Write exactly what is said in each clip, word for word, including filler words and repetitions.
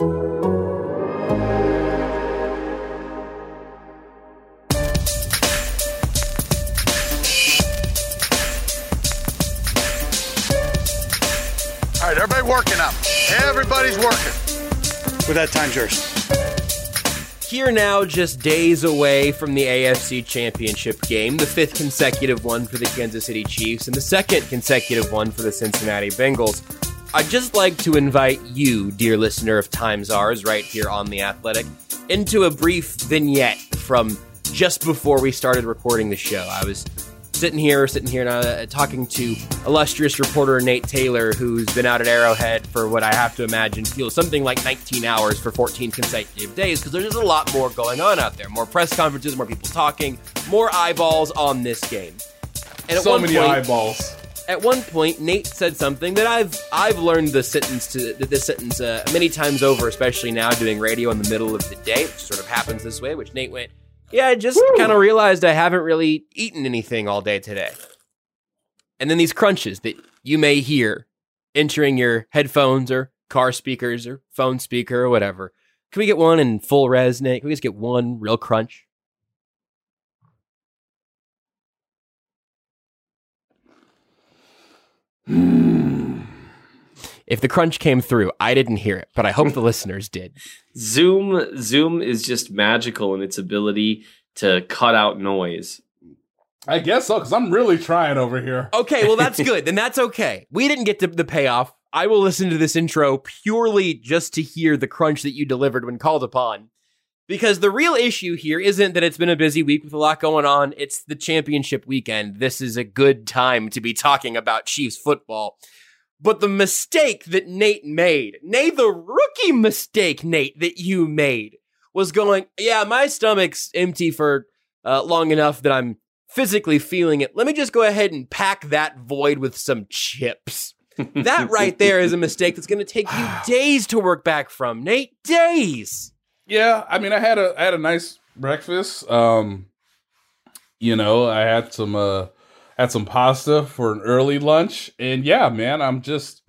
All right, everybody working up. Everybody's working. With that, time's yours. Here now, just days away from the A F C Championship game, the fifth consecutive one for the Kansas City Chiefs and the second consecutive one for the Cincinnati Bengals. I'd just like to invite you, dear listener of Times Ours, right here on The Athletic, into a brief vignette from just before we started recording the show. I was sitting here, sitting here, and uh, talking to illustrious reporter Nate Taylor, who's been out at Arrowhead for what I have to imagine feels something like nineteen hours for fourteen consecutive days, because there's just a lot more going on out there. More press conferences, more people talking, more eyeballs on this game. And at so one many point, eyeballs. At one point, Nate said something that I've I've learned the sentence to this sentence uh, many times over, especially now doing radio in the middle of the day, which sort of happens this way. Which Nate went, "Yeah, I just kind of realized I haven't really eaten anything all day today." And then these crunches that you may hear entering your headphones or car speakers or phone speaker or whatever. Can we get one in full res, Nate? Can we just get one real crunch? If the crunch came through, I didn't hear it, but I hope the listeners did. Zoom, Zoom is just magical in its ability to cut out noise. I guess so, because I'm really trying over here. Okay, well, that's good. Then that's okay. We didn't get to the payoff. I will listen to this intro purely just to hear the crunch that you delivered when called upon. Because the real issue here isn't that it's been a busy week with a lot going on. It's the championship weekend. This is a good time to be talking about Chiefs football. But the mistake that Nate made, nay, the rookie mistake, Nate, that you made, was going, yeah, my stomach's empty for uh, long enough that I'm physically feeling it. Let me just go ahead and pack that void with some chips. That right there is a mistake that's going to take you days to work back from, Nate. Days. Yeah, I mean, I had a I had a nice breakfast. Um, you know, I had some uh, had some pasta for an early lunch, and yeah, man, I'm just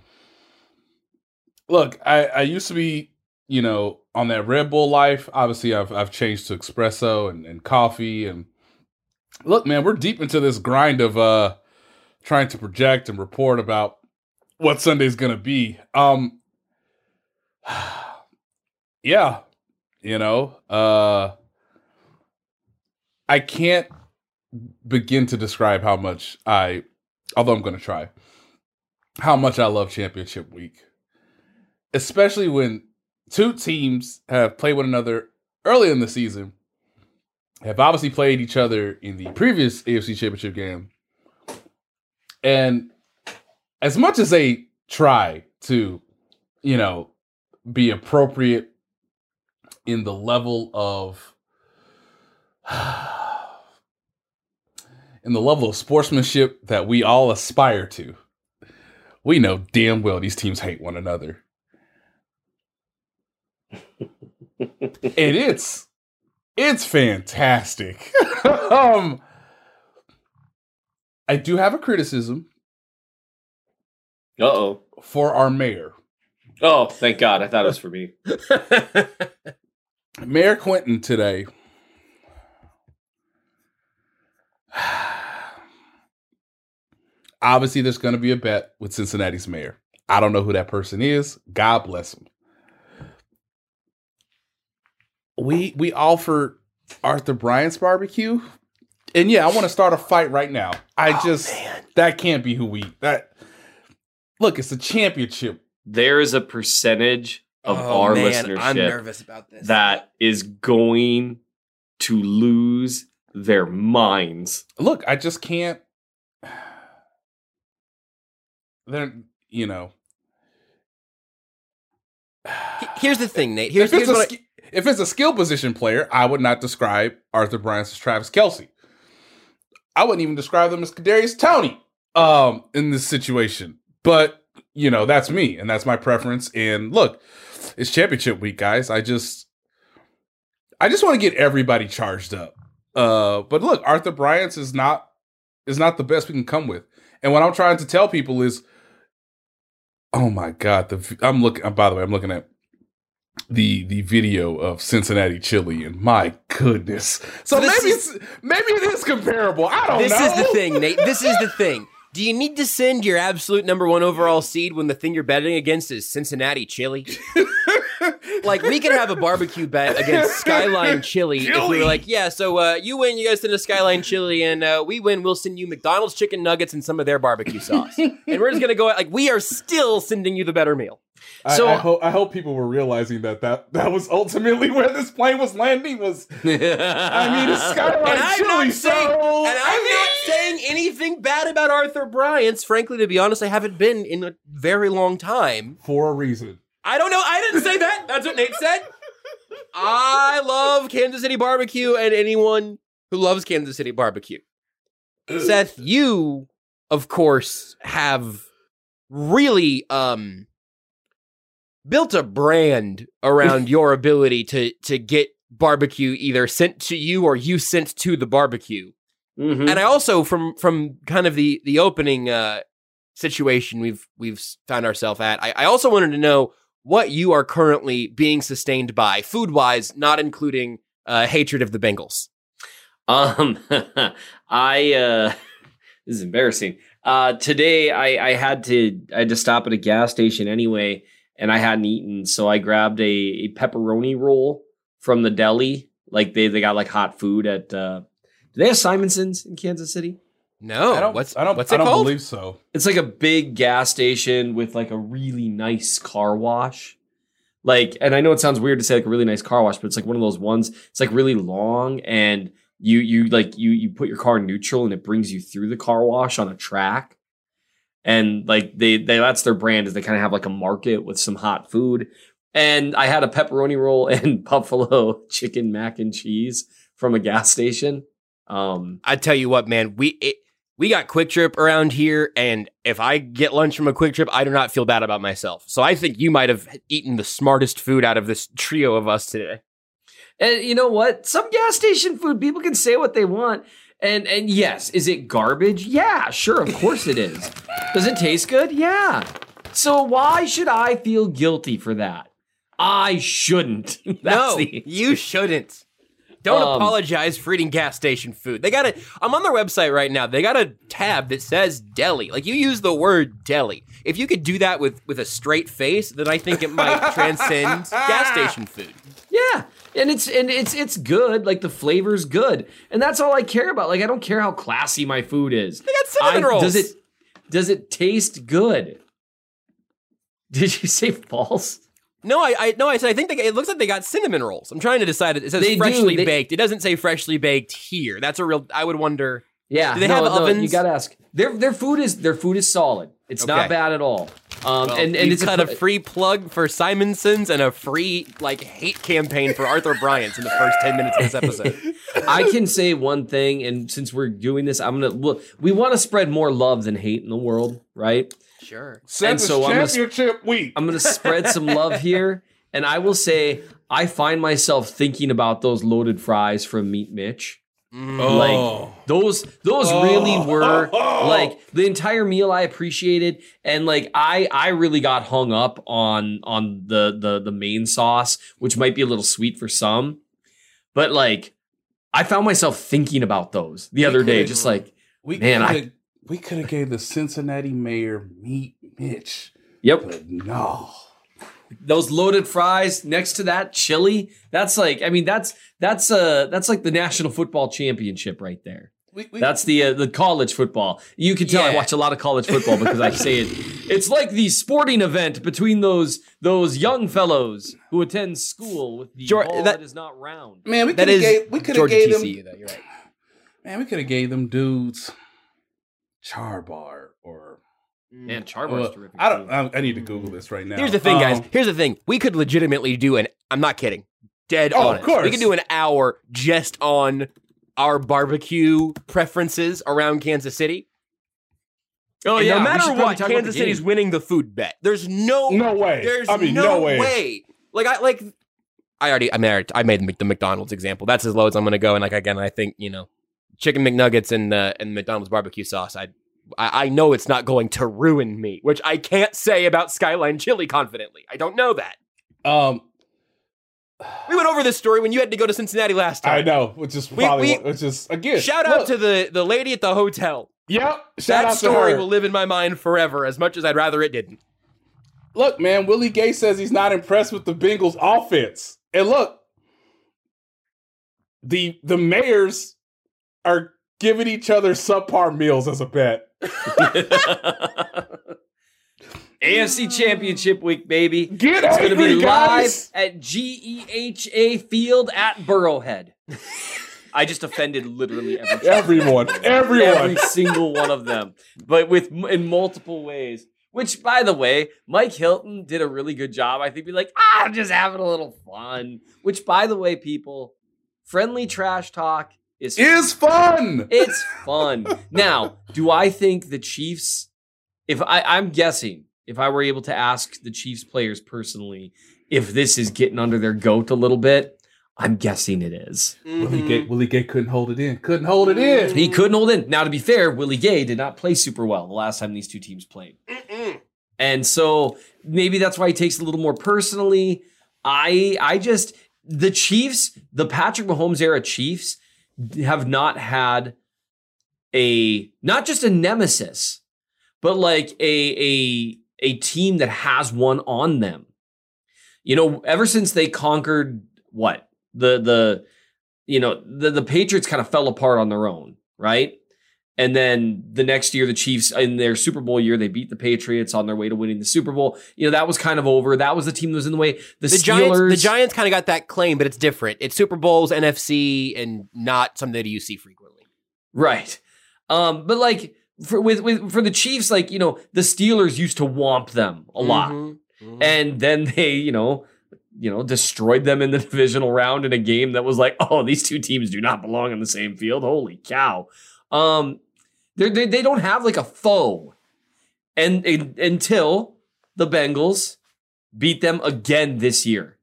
look. I, I used to be, you know, on that Red Bull life. Obviously, I've I've changed to espresso and, and coffee. And look, man, we're deep into this grind of uh, trying to project and report about what Sunday's gonna be. Um, yeah. You know, uh, I can't begin to describe how much I, although I'm going to try, how much I love Championship Week, especially when two teams have played one another early in the season, have obviously played each other in the previous A F C Championship game. And as much as they try to, you know, be appropriate in the level of in the level of sportsmanship that we all aspire to, we know damn well these teams hate one another. And it's it's fantastic. um, I do have a criticism. Uh-oh. For our mayor. Oh, thank God. I thought it was for me. Mayor Quentin today obviously there's going to be a bet with Cincinnati's mayor. I don't know who that person is. God bless him. We we offered Arthur Bryant's barbecue, and yeah, I want to start a fight right now. I oh, just man. That can't be who we that look. It's a championship. There is a percentage of oh, our man, listenership I'm nervous about this. That is going to lose their minds. Look, I just can't. They're, you know. Here's the thing, Nate. Here's, if, it's here's a, I, if it's a skill position player, I would not describe Arthur Bryant's as Travis Kelce. I wouldn't even describe them as Kadarius Toney um, in this situation. But, you know, that's me, and that's my preference. And, look, it's championship week, guys. I just I just want to get everybody charged up. Uh, but, look, Arthur Bryant's is not is not the best we can come with. And what I'm trying to tell people is, oh, my God. The I'm looking. By the way, I'm looking at the the video of Cincinnati chili, and my goodness. So, so maybe is, maybe it is comparable. I don't this know. This is the thing, Nate. This is the thing. Do you need to send your absolute number one overall seed when the thing you're betting against is Cincinnati chili? Like, we could have a barbecue bet against Skyline chili, chili if we were like, yeah, so uh, you win, you guys send a Skyline chili, and uh, we win, we'll send you McDonald's chicken nuggets and some of their barbecue sauce. And we're just going to go out, like, we are still sending you the better meal. So I, I, ho- I hope people were realizing that, that that was ultimately where this plane was landing. Was I mean, it's Skyline chili, so saying, and I'm not saying anything bad about Arthur Bryant's. Frankly, to be honest, I haven't been in a very long time for a reason. I don't know. I didn't say that. That's what Nate said. I love Kansas City barbecue, and anyone who loves Kansas City barbecue. Seth, you of course have really um. built a brand around your ability to to get barbecue either sent to you or you sent to the barbecue. Mm-hmm. And I also, from from kind of the the opening uh, situation we've we've found ourselves at, I, I also wanted to know what you are currently being sustained by, food-wise, not including uh, hatred of the Bengals. Um, I, uh, this is embarrassing. Uh, today, I, I had to, I had to stop at a gas station anyway, and I hadn't eaten, so I grabbed a, a pepperoni roll from the deli. Like, they, they got, like, hot food at... Uh, do they have Simonson's in Kansas City? No. I don't, what's, I don't, what's it I don't called? believe so. It's, like, a big gas station with, like, a really nice car wash. Like, and I know it sounds weird to say, like, a really nice car wash, but it's, like, one of those ones... It's, like, really long, and you, you like, you, you put your car in neutral, and it brings you through the car wash on a track. And like they, they, that's their brand, is they kind of have like a market with some hot food. And I had a pepperoni roll and buffalo chicken mac and cheese from a gas station. Um, I tell you what, man, we it, we got QuikTrip around here, and if I get lunch from a QuikTrip, I do not feel bad about myself. So I think you might have eaten the smartest food out of this trio of us today. And you know what? Some gas station food, people can say what they want. And and yes, is it garbage? Yeah, sure, of course it is. Does it taste good? Yeah. So why should I feel guilty for that? I shouldn't. That's no, the you shouldn't. Don't um, apologize for eating gas station food. They got a, I'm on their website right now. They got a tab that says deli. Like, you use the word deli. If you could do that with, with a straight face, then I think it might transcend gas station food. Yeah. And it's and it's it's good. Like, the flavor's good, and that's all I care about. Like, I don't care how classy my food is. They got cinnamon I, rolls. Does it does it taste good? Did you say false? No, I, I no I said I think they, it looks like they got cinnamon rolls. I'm trying to decide. It says they freshly do, they, baked. It doesn't say freshly baked here. That's a real. I would wonder. Yeah. Do they no, have ovens? No, you gotta ask. Their their food is their food is solid. It's okay. Not bad at all. Um, well, and, and it's got a, a free plug for Simonson's and a free like hate campaign for Arthur Bryant's in the first ten minutes of this episode. I can say one thing, and since we're doing this, I'm gonna look. We want to spread more love than hate in the world, right? Sure. And so I'm gonna, week. I'm gonna spread some love here, and I will say I find myself thinking about those loaded fries from Meat Mitch. Mm. Oh. Like those, those oh. really were oh. like the entire meal. I appreciated, and like I, I really got hung up on on the the the main sauce, which might be a little sweet for some, but like I found myself thinking about those the we other day, just like we man, I we could have gave the Cincinnati mayor Meat Mitch. Yep, but no. Those loaded fries next to that chili. That's like, I mean, that's that's uh that's like the National Football Championship right there. We, we, that's the uh, the college football. You can tell yeah. I watch a lot of college football because I say it. It's like the sporting event between those those young fellows who attend school with the George, ball that, that is not round. Man, we could have gave we could have gave T C U, them. Though, you're right. Man, we could have gave them dudes char bar or Man, Charbar's uh, terrific. I don't. I, I need to Google this right now. Here's the thing, um, guys. Here's the thing. We could legitimately do an. I'm not kidding. Dead oh, on. Of course. We could do an hour just on our barbecue preferences around Kansas City. Oh and yeah. No matter what, Kansas City's winning the food bet. There's no. No way. There's I mean, no, no way. way. Like I like. I already. I made. I made the McDonald's example. That's as low as I'm going to go. And like again, I think you know, chicken McNuggets and uh, and McDonald's barbecue sauce. I. I know it's not going to ruin me, which I can't say about Skyline Chili confidently. I don't know that. Um, we went over this story when you had to go to Cincinnati last time. I know, which is probably, we, we, which is again. Shout look. out to the, the lady at the hotel. Yep, shout that out story to her. Will live in my mind forever. As much as I'd rather it didn't. Look, man, Willie Gay says he's not impressed with the Bengals' offense, and look, the the Mayors are giving each other subpar meals as a bet. A F C Championship Week, baby. Get it's going to be guys. live at G E H A Field at Burrowhead. I just offended literally every everyone. Everyone. Every single one of them. But with in multiple ways. Which, by the way, Mike Hilton did a really good job. I think he'd be like, ah, I'm just having a little fun. Which, by the way, people, friendly trash talk Is fun. is fun. It's fun. Now, do I think the Chiefs, if I, I'm guessing, if I were able to ask the Chiefs players personally, if this is getting under their goat a little bit, I'm guessing it is. Mm-hmm. Willie Gay, Willie Gay couldn't hold it in. Couldn't hold it in. He couldn't hold in. Now, to be fair, Willie Gay did not play super well the last time these two teams played. Mm-mm. And so maybe that's why he takes it a little more personally. I, I just, the Chiefs, the Patrick Mahomes era Chiefs, have not had a, not just a nemesis, but like a, a, a team that has one on them. You know, ever since they conquered what the, the, you know, the, the Patriots kind of fell apart on their own. Right. And then the next year, the Chiefs in their Super Bowl year, they beat the Patriots on their way to winning the Super Bowl. You know, that was kind of over. That was the team that was in the way. The, the Steelers. Giants, the Giants kind of got that claim, but it's different. It's Super Bowls, N F C, and not something that you see frequently. Right. Um, but like for, with, with, for the Chiefs, like, you know, the Steelers used to womp them a lot. Mm-hmm. Mm-hmm. And then they, you know, you know, destroyed them in the divisional round in a game that was like, oh, these two teams do not belong on the same field. Holy cow. Um, they they don't have like a foe, and, and until the Bengals beat them again this year,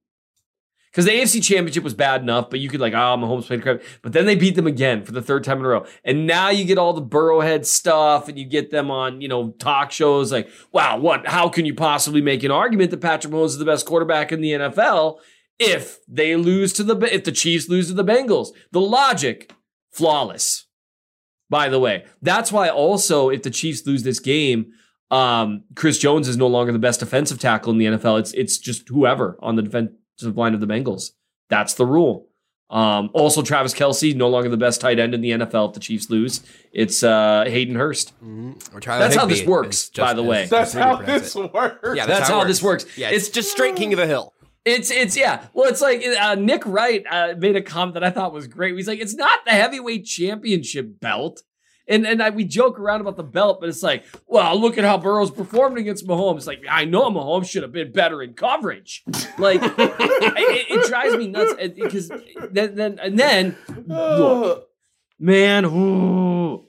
because the A F C Championship was bad enough, but you could like, oh, Mahomes played crap, but then they beat them again for the third time in a row, and now you get all the Burrowhead stuff, and you get them on you know talk shows like, wow, what? How can you possibly make an argument that Patrick Mahomes is the best quarterback in the N F L if they lose to the if the Chiefs lose to the Bengals? The logic, flawless. By the way, that's why also if the Chiefs lose this game, um, Chris Jones is no longer the best defensive tackle in the N F L. It's it's just whoever on the defensive line of the Bengals. That's the rule. Um, also, Travis Kelce, no longer the best tight end in the N F L if the Chiefs lose. It's uh, Hayden Hurst. Mm-hmm. That's how this works, by the way. That's how this works. Yeah, that's how this works. Yeah, it's just straight king of the hill. It's, it's, yeah. Well, it's like uh, Nick Wright uh, made a comment that I thought was great. He's like, it's not the heavyweight championship belt. And and I, we joke around about the belt, but it's like, well, look at how Burrow's performed against Mahomes. Like, I know Mahomes should have been better in coverage. Like, it, it, it drives me nuts. Because then, then, and then, look, man, ooh,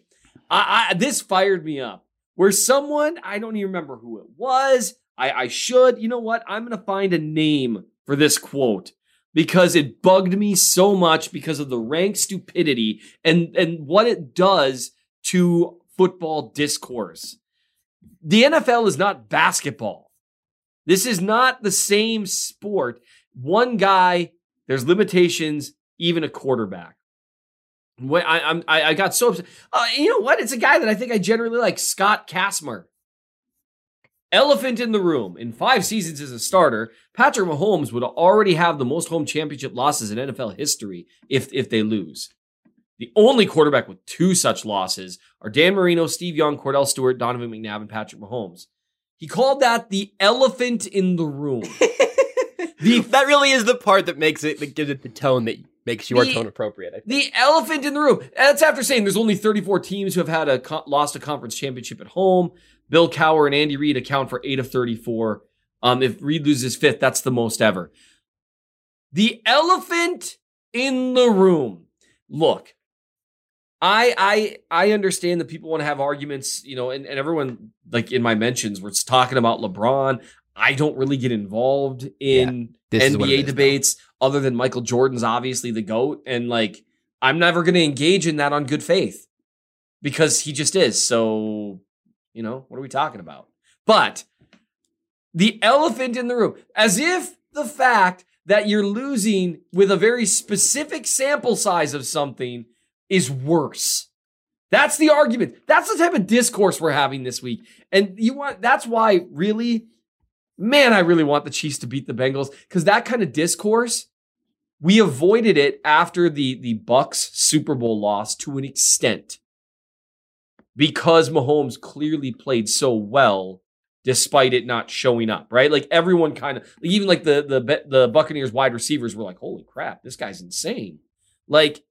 I, I, this fired me up. Where someone, I don't even remember who it was, I, I should. You know what? I'm going to find a name for this quote because it bugged me so much because of the rank stupidity and, and what it does to football discourse. The N F L is not basketball. This is not the same sport. One guy, there's limitations, even a quarterback. When I, I'm, I, I got so upset. Uh, you know what? It's a guy that I think I generally like, Scott Kastner. Elephant in the room. In five seasons as a starter, Patrick Mahomes would already have the most home championship losses in N F L history if, if they lose. The only quarterback with two such losses are Dan Marino, Steve Young, Cordell Stewart, Donovan McNabb, and Patrick Mahomes. He called that the elephant in the room. the, that really is the part that makes it, that gives it the tone that makes your the, tone appropriate. I think. The elephant in the room. That's after saying there's only thirty-four teams who have had a co- lost a conference championship at home. Bill Cowher and Andy Reid account for eight of thirty-four. Um, if Reid loses fifth, that's the most ever. The elephant in the room. Look, I I I understand that people want to have arguments, you know, and, and everyone, like in my mentions, we're talking about LeBron. I don't really get involved in yeah, N B A debates though. Other than Michael Jordan's obviously the GOAT. And like, I'm never going to engage in that on good faith because he just is. So, you know, what are we talking about? But the elephant in the room, as if the fact that you're losing with a very specific sample size of something is worse. That's the argument. That's the type of discourse we're having this week. And you want, that's why really, man, I really want the Chiefs to beat the Bengals because that kind of discourse, we avoided it after the, the Bucks Super Bowl loss to an extent because Mahomes clearly played so well despite it not showing up, right? Like everyone kind of, like even like the, the, the Buccaneers wide receivers were like, holy crap, this guy's insane. Like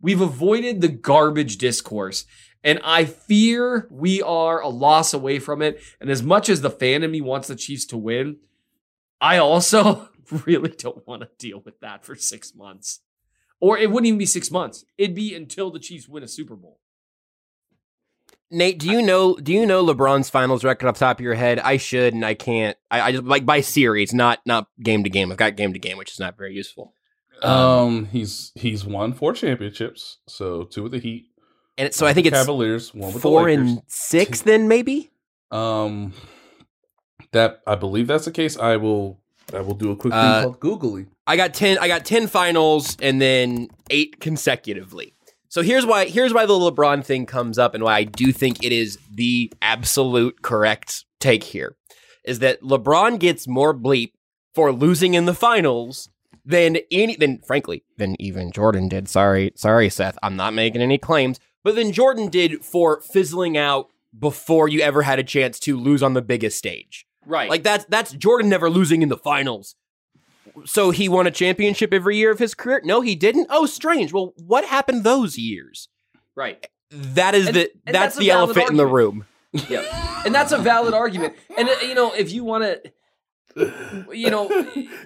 we've avoided the garbage discourse. And I fear we are a loss away from it. And as much as the fan in me wants the Chiefs to win, I also really don't want to deal with that for six months. Or it wouldn't even be six months. It'd be until the Chiefs win a Super Bowl. Nate, do you know do you know LeBron's finals record off the top of your head? I should and I can't. I, I just like by series, not not game to game. I've got game to game, which is not very useful. Um, um he's he's won four championships, so two with the Heat. And so I think Cavaliers, it's one with four the and six, then maybe. Um, that I believe that's the case. I will, I will do a quick uh, thing called Googly. I got ten. I got ten finals, and then eight consecutively. So here's why. Here's why the LeBron thing comes up, and why I do think it is the absolute correct take here, is that LeBron gets more bleep for losing in the finals than any, than frankly, than even Jordan did. Sorry, sorry, Seth. I'm not making any claims. But then Jordan did for fizzling out before you ever had a chance to lose on the biggest stage. Right. Like that's that's Jordan never losing in the finals. So he won a championship every year of his career? No, he didn't. Oh, strange. Well, what happened those years? Right. That is and, the and that's, that's the elephant argument. In the room. Yeah. And that's a valid argument. And you know, if you want to you know,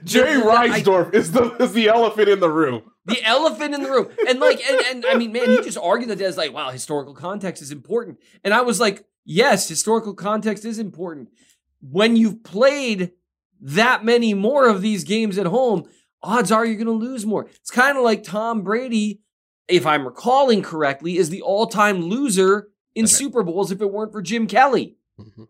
Jerry Reinsdorf is the is the elephant in the room. The elephant in the room, and like, and, and I mean, man, he just argued that as like, wow, historical context is important, and I was like, yes, historical context is important. When you've played that many more of these games at home, odds are you're going to lose more. It's kind of like Tom Brady, if I'm recalling correctly, is the all-time loser in okay. Super Bowls if it weren't for Jim Kelly. Mm-hmm.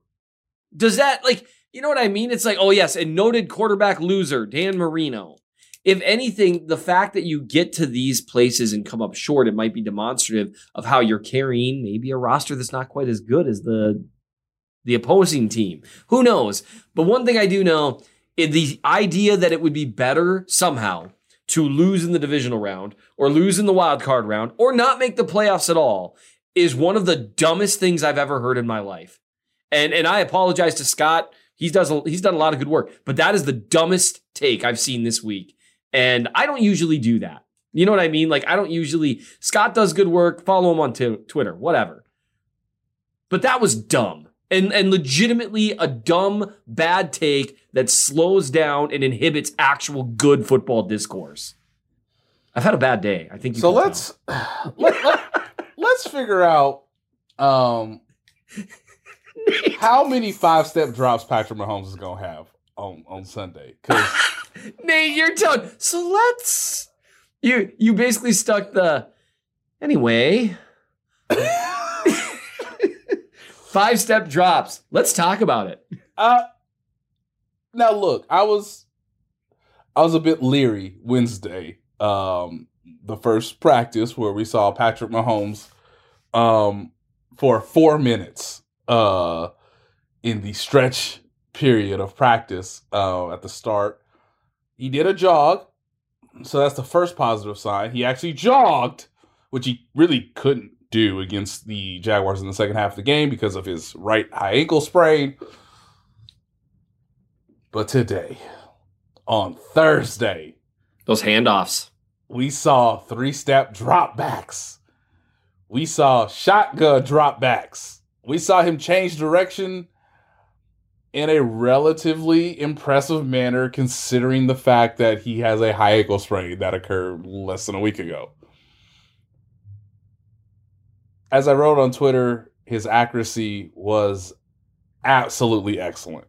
Does that like? You know what I mean? It's like, oh, yes, and noted quarterback loser, Dan Marino. If anything, the fact that you get to these places and come up short, it might be demonstrative of how you're carrying maybe a roster that's not quite as good as the, the opposing team. Who knows? But one thing I do know is the idea that it would be better somehow to lose in the divisional round or lose in the wild card round or not make the playoffs at all is one of the dumbest things I've ever heard in my life. And, and I apologize to Scott. He's does a, he's done a lot of good work, but that is the dumbest take I've seen this week. And I don't usually do that. You know what I mean? Like I don't usually, Scott does good work, follow him on t- Twitter, whatever. But that was dumb and, and legitimately a dumb, bad take that slows down and inhibits actual good football discourse. I've had a bad day. I think you So let's, let, let, let's figure out, um, how many five-step drops Patrick Mahomes is going to have on, on Sunday? Nate, you're telling. So let's... You you basically stuck the... Anyway. Five-step drops. Let's talk about it. Uh, now, look, I was I was a bit leery Wednesday. Um, the first practice where we saw Patrick Mahomes um, for four minutes. Uh, in the stretch period of practice uh, at the start, he did a jog. So that's the first positive sign. He actually jogged, which he really couldn't do against the Jaguars in the second half of the game because of his right high ankle sprain. But today, on Thursday, those handoffs. We saw three-step dropbacks. We saw shotgun dropbacks. We saw him change direction in a relatively impressive manner, considering the fact that he has a high ankle sprain that occurred less than a week ago. As I wrote on Twitter, his accuracy was absolutely excellent.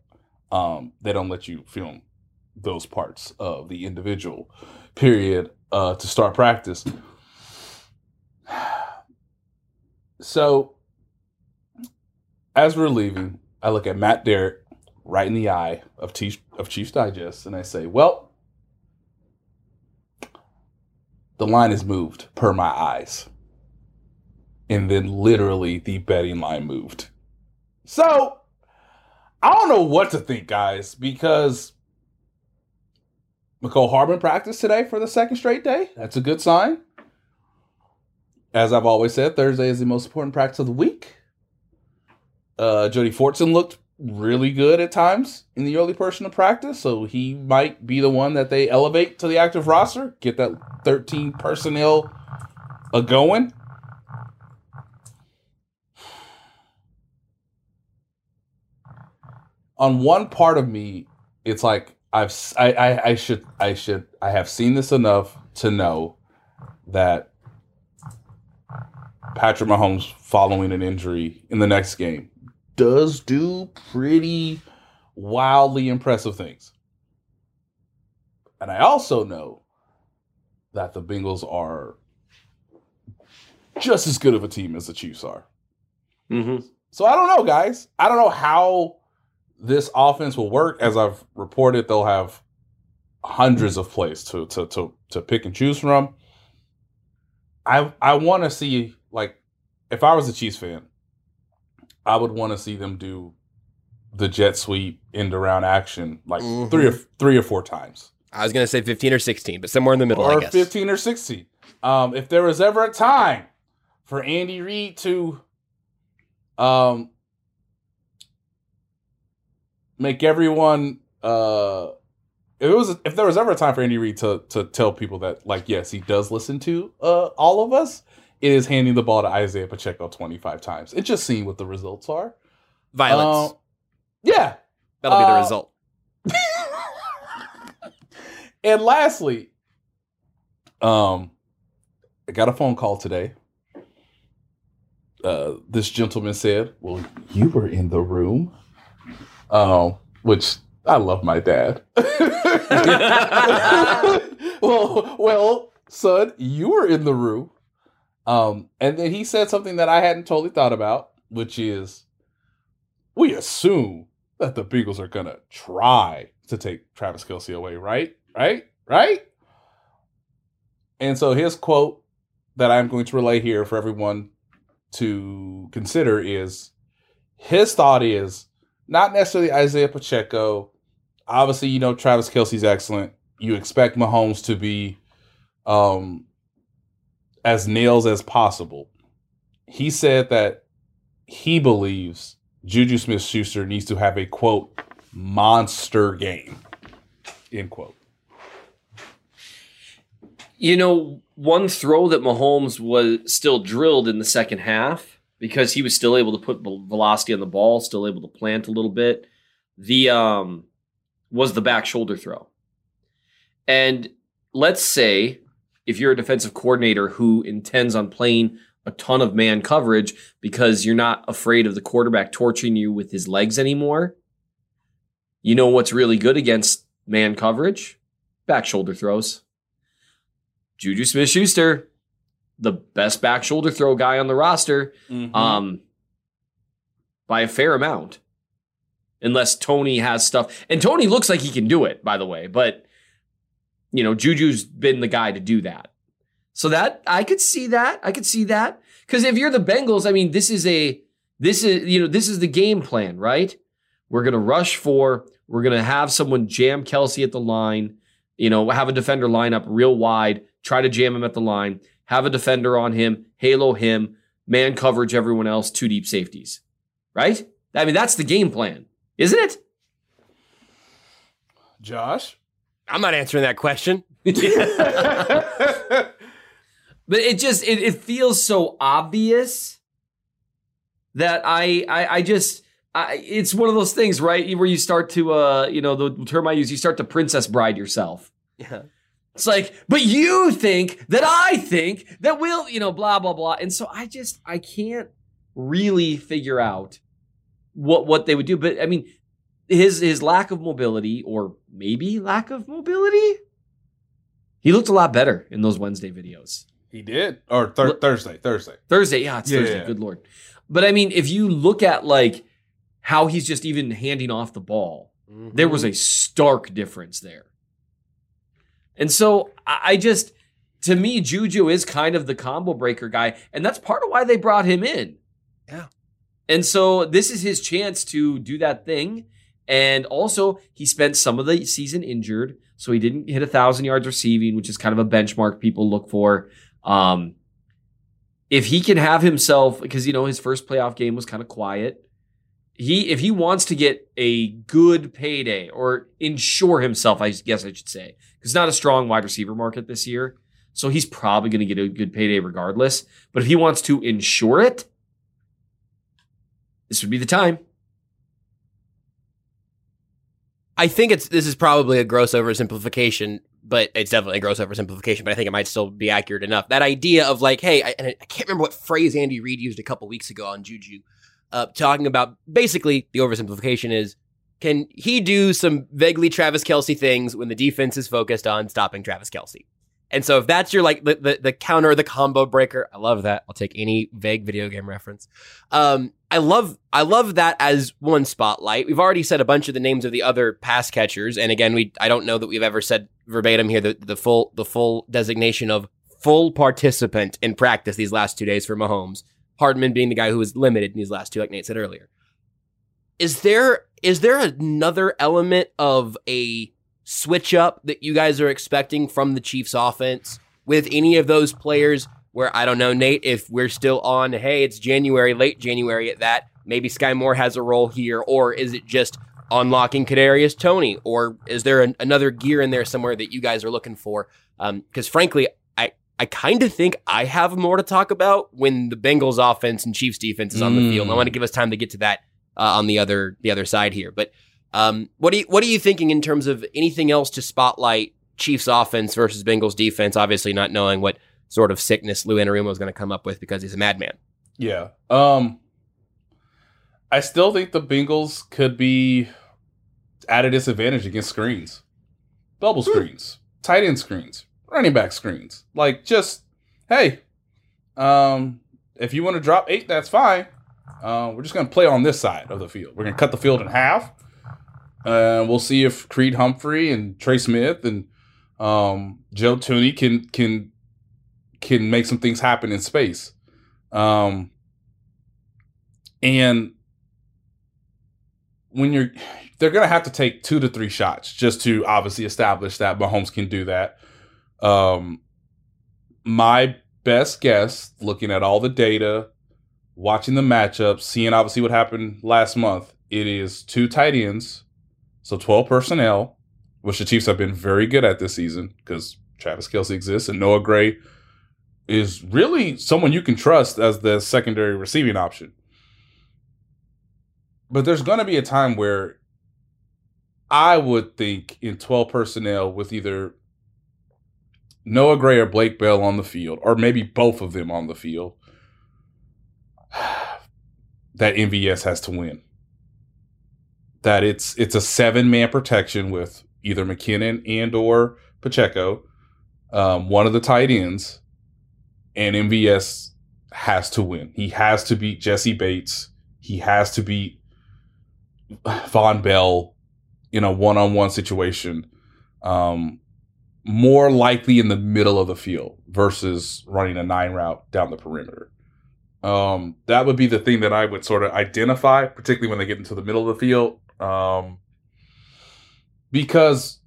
Um, they don't let you film those parts of the individual period uh, to start practice. So, as we're leaving, I look at Matt Derrick right in the eye of, T- of Chiefs Digest, and I say, well, the line is moved per my eyes. And then literally the betting line moved. So, I don't know what to think, guys, because Mecole Hardman practiced today for the second straight day. That's a good sign. As I've always said, Thursday is the most important practice of the week. Uh, Jody Fortson looked really good at times in the early portion of practice, so he might be the one that they elevate to the active roster, get that thirteen personnel a going. On one part of me, it's like I've I, I, I should I should I have seen this enough to know that Patrick Mahomes, following an injury in the next game, does do pretty wildly impressive things. And I also know that the Bengals are just as good of a team as the Chiefs are. Mm-hmm. So I don't know, guys. I don't know how this offense will work. As I've reported, they'll have hundreds of plays to to to, to pick and choose from. I I want to see, like, if I was a Chiefs fan, I would want to see them do the jet sweep end around action like mm-hmm. three or three or four times. I was gonna say fifteen or sixteen, but somewhere in the middle, or I guess. fifteen or sixteen. Um, if there was ever a time for Andy Reid to um. make everyone, uh, if it was, if there was ever a time for Andy Reid to to tell people that, like, yes, he does listen to uh, all of us, it is handing the ball to Isaiah Pacheco twenty-five times. It's just seeing what the results are. Violence. Uh, yeah. That'll uh, be the result. And lastly, um, I got a phone call today. Uh, this gentleman said, well, you were in the room. Oh, which I love my dad. well, well, son, you were in the room. Um, and then he said something that I hadn't totally thought about, which is we assume that the Bengals are going to try to take Travis Kelce away, right? Right? Right? And so his quote that I'm going to relay here for everyone to consider is, his thought is, not necessarily Isaiah Pacheco. Obviously, you know, Travis Kelce's excellent. You expect Mahomes to be um, as nails as possible. He said that he believes Juju Smith-Schuster needs to have a, quote, monster game, end quote. You know, one throw that Mahomes was still drilled in the second half, because he was still able to put velocity on the ball, still able to plant a little bit, the um, was the back shoulder throw. And let's say if you're a defensive coordinator who intends on playing a ton of man coverage because you're not afraid of the quarterback torturing you with his legs anymore, you know what's really good against man coverage? Back shoulder throws. Juju Smith-Schuster, the best back shoulder throw guy on the roster, mm-hmm. um, by a fair amount, unless Toney has stuff. And Toney looks like he can do it, by the way. But, you know, Juju's been the guy to do that. So that I could see that. I could see that. Because if you're the Bengals, I mean, this is a this is, you know, this is the game plan, right? We're going to rush for, we're going to have someone jam Kelce at the line, you know, have a defender line up real wide, try to jam him at the line. Have a defender on him, halo him, man coverage, everyone else, two deep safeties, right? I mean, that's the game plan, isn't it? Josh? I'm not answering that question. But it just it, it feels so obvious that I I, I just I, it's one of those things, right, where you start to uh you know the term I use, you start to princess bride yourself. Yeah. It's like, but you think that I think that we'll, you know, blah, blah, blah. And so I just, I can't really figure out what what they would do. But I mean, his his lack of mobility, or maybe lack of mobility. He looked a lot better in those Wednesday videos. He did. Or thir- L- Thursday, Thursday. Thursday. Yeah, it's yeah, Thursday. Yeah. Good Lord. But I mean, if you look at like how he's just even handing off the ball, mm-hmm. there was a stark difference there. And so I just, to me, Juju is kind of the combo breaker guy. And that's part of why they brought him in. Yeah. And so this is his chance to do that thing. And also he spent some of the season injured. So he didn't hit a thousand yards receiving, which is kind of a benchmark people look for. Um, if he can have himself, because, you know, his first playoff game was kind of quiet. He, if he wants to get a good payday or insure himself, I guess I should say, it's not a strong wide receiver market this year, so he's probably going to get a good payday regardless. But if he wants to insure it, this would be the time. I think it's this is probably a gross oversimplification, but it's definitely a gross oversimplification, but I think it might still be accurate enough. That idea of like, hey, I, and I can't remember what phrase Andy Reid used a couple weeks ago on Juju, uh, talking about basically the oversimplification is, can he do some vaguely Travis Kelce things when the defense is focused on stopping Travis Kelce? And so if that's your, like, the, the, the counter, the combo breaker, I love that. I'll take any vague video game reference. Um, I love I love that as one spotlight. We've already said a bunch of the names of the other pass catchers. And again, we I don't know that we've ever said verbatim here the, the full the full designation of full participant in practice these last two days for Mahomes. Hardman being the guy who was limited in these last two, like Nate said earlier. Is there... Is there another element of a switch up that you guys are expecting from the Chiefs offense with any of those players where, I don't know, Nate, if we're still on, hey, it's January, late January at that, maybe Sky Moore has a role here, or is it just unlocking Kadarius Toney, or is there an, another gear in there somewhere that you guys are looking for? Because um, frankly, I, I kind of think I have more to talk about when the Bengals offense and Chiefs defense is on mm. the field. I want to give us time to get to that. Uh, on the other the other side here, but um, what are you, what are you thinking in terms of anything else to spotlight Chiefs offense versus Bengals defense? Obviously, not knowing what sort of sickness Lou Anarumo is going to come up with because he's a madman. Yeah, um, I still think the Bengals could be at a disadvantage against screens, double screens, mm. tight end screens, running back screens. Like, just hey, um, if you want to drop eight, that's fine. Uh, we're just going to play on this side of the field. We're going to cut the field in half. Uh, we'll see if Creed Humphrey and Trey Smith and um, Joe Tooney can can can make some things happen in space. Um, and when you're, they're going to have to take two to three shots just to obviously establish that Mahomes can do that. Um, my best guess, looking at all the data, watching the matchup, seeing obviously what happened last month, it is two tight ends, so twelve personnel, which the Chiefs have been very good at this season because Travis Kelce exists and Noah Gray is really someone you can trust as the secondary receiving option. But there's going to be a time where I would think in twelve personnel with either Noah Gray or Blake Bell on the field, or maybe both of them on the field, that M V S has to win. That it's it's a seven-man protection with either McKinnon and or Pacheco, um, one of the tight ends, and M V S has to win. He has to beat Jesse Bates. He has to beat Von Bell in a one-on-one situation, um, more likely in the middle of the field versus running a nine route down the perimeter. Um, that would be the thing that I would sort of identify, particularly when they get into the middle of the field. Um, because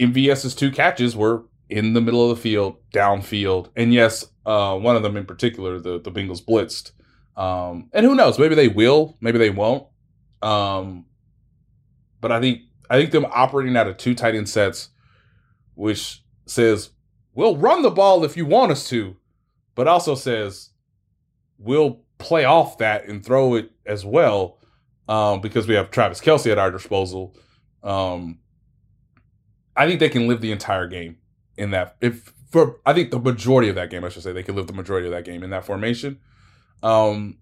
MVS's two catches were in the middle of the field, downfield. And yes, uh, one of them in particular, the, the Bengals blitzed. Um, and who knows, maybe they will, maybe they won't. Um, but I think, I think them operating out of two tight end sets which says, we'll run the ball if you want us to, but also says, we'll play off that and throw it as well, um, because we have Travis Kelce at our disposal. Um, I think they can live the entire game in that. If for I think the majority of that game, I should say, they can live the majority of that game in that formation, um,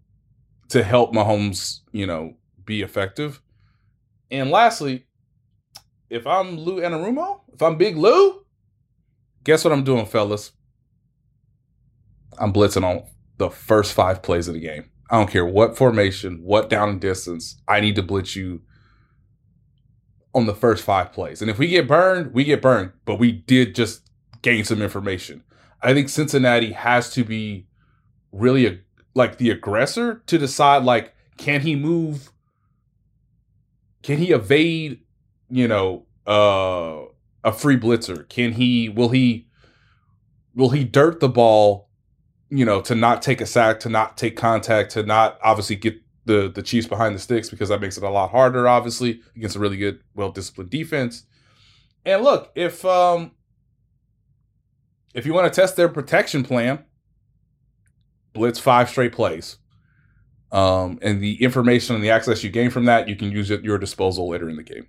to help Mahomes, you know, be effective. And lastly, if I'm Lou Anarumo, if I'm Big Lou, guess what I'm doing, fellas? I'm blitzing on the first five plays of the game. I don't care what formation, what down and distance. I need to blitz you on the first five plays. And if we get burned, we get burned. But we did just gain some information. I think Cincinnati has to be really a, like the aggressor to decide, like, can he move? Can he evade, you know, uh, a free blitzer? Can he, will he, will he dirt the ball, you know, to not take a sack, to not take contact, to not obviously get the, the Chiefs behind the sticks, because that makes it a lot harder, obviously, against a really good, well-disciplined defense. And look, if, um, if you want to test their protection plan, blitz five straight plays. Um, and the information and the access you gain from that, you can use at your disposal later in the game.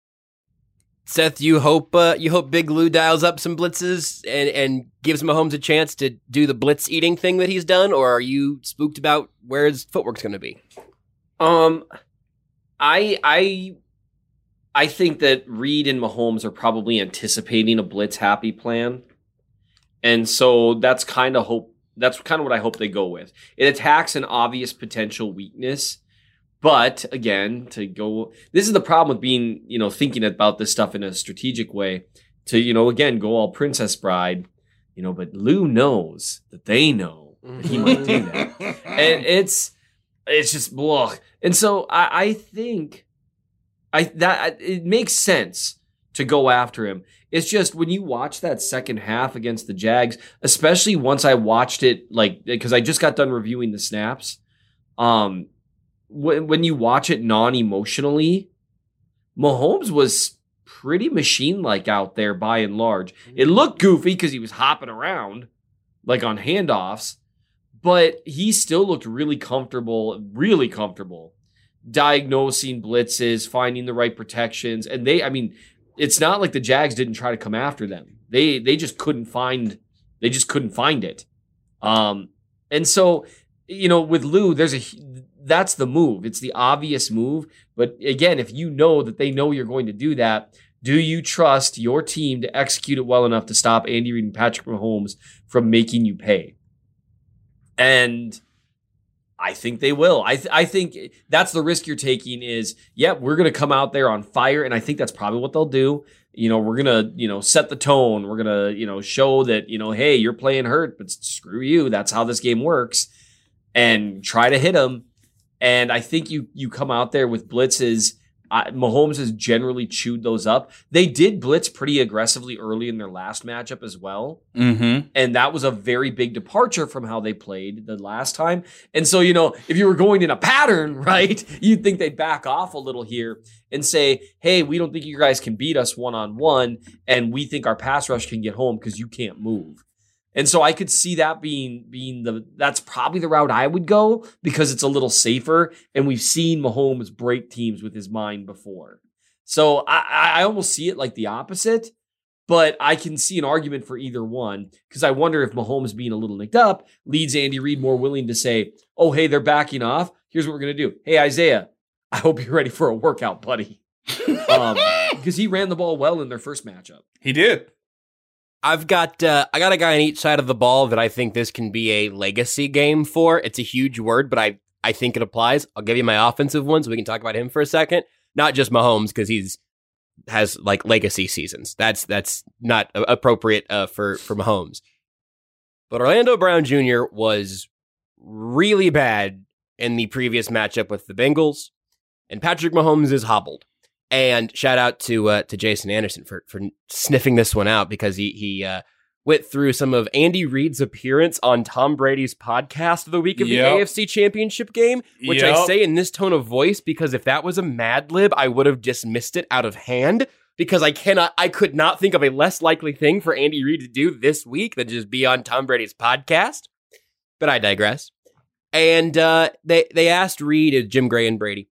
Seth, you hope uh, you hope Big Lou dials up some blitzes and, and gives Mahomes a chance to do the blitz eating thing that he's done, or are you spooked about where his footwork's going to be? Um, I I I think that Reed and Mahomes are probably anticipating a blitz happy plan, and so that's kind of hope. That's kind of what I hope they go with. It attacks an obvious potential weakness. But again, to go, this is the problem with being, you know, thinking about this stuff in a strategic way to, you know, again, go all Princess Bride, you know, but Lou knows that they know that he might do that. And it's, it's just blah. And so I, I think I, that it makes sense to go after him. It's just when you watch that second half against the Jags, especially once I watched it, like, because I just got done reviewing the snaps. Um, when, when you watch it non-emotionally, Mahomes was pretty machine-like out there by and large. It looked goofy because he was hopping around like on handoffs, but he still looked really comfortable, really comfortable diagnosing blitzes, finding the right protections. And they, I mean, it's not like the Jags didn't try to come after them. They, they just couldn't find, they just couldn't find it. Um, and so, you know, with Lou, there's a, that's the move. It's the obvious move. But again, if you know that they know you're going to do that, do you trust your team to execute it well enough to stop Andy Reid and Patrick Mahomes from making you pay? And I think they will. I th- I think that's the risk you're taking is, yep, yeah, we're going to come out there on fire. And I think that's probably what they'll do. You know, we're going to, you know, set the tone. We're going to, you know, show that, you know, hey, you're playing hurt, but screw you. That's how this game works. And try to hit them. And I think you you come out there with blitzes. I, Mahomes has generally chewed those up. They did blitz pretty aggressively early in their last matchup as well. Mm-hmm. And that was a very big departure from how they played the last time. And so, you know, if you were going in a pattern, right, you'd think they'd back off a little here and say, hey, we don't think you guys can beat us one-on-one, and we think our pass rush can get home because you can't move. And so I could see that being being the that's probably the route I would go because it's a little safer. And we've seen Mahomes break teams with his mind before. So I, I almost see it like the opposite, but I can see an argument for either one because I wonder if Mahomes being a little nicked up leads Andy Reid more willing to say, oh, hey, they're backing off. Here's what we're going to do. Hey, Isaiah, I hope you're ready for a workout, buddy. um, because he ran the ball well in their first matchup. He did. I've got uh, I got a guy on each side of the ball that I think this can be a legacy game for. It's a huge word, but I, I think it applies. I'll give you my offensive one so we can talk about him for a second. Not just Mahomes because he's has like legacy seasons. That's that's not appropriate uh, for for Mahomes. But Orlando Brown Junior was really bad in the previous matchup with the Bengals, and Patrick Mahomes is hobbled. And shout out to uh, to Jason Anderson for for sniffing this one out because he he uh, went through some of Andy Reid's appearance on Tom Brady's podcast the week of yep. the A F C Championship game, which yep. I say in this tone of voice because if that was a Mad Lib, I would have dismissed it out of hand because I cannot I could not think of a less likely thing for Andy Reid to do this week than just be on Tom Brady's podcast. But I digress. And uh, they they asked Reid, Jim Gray, and Brady.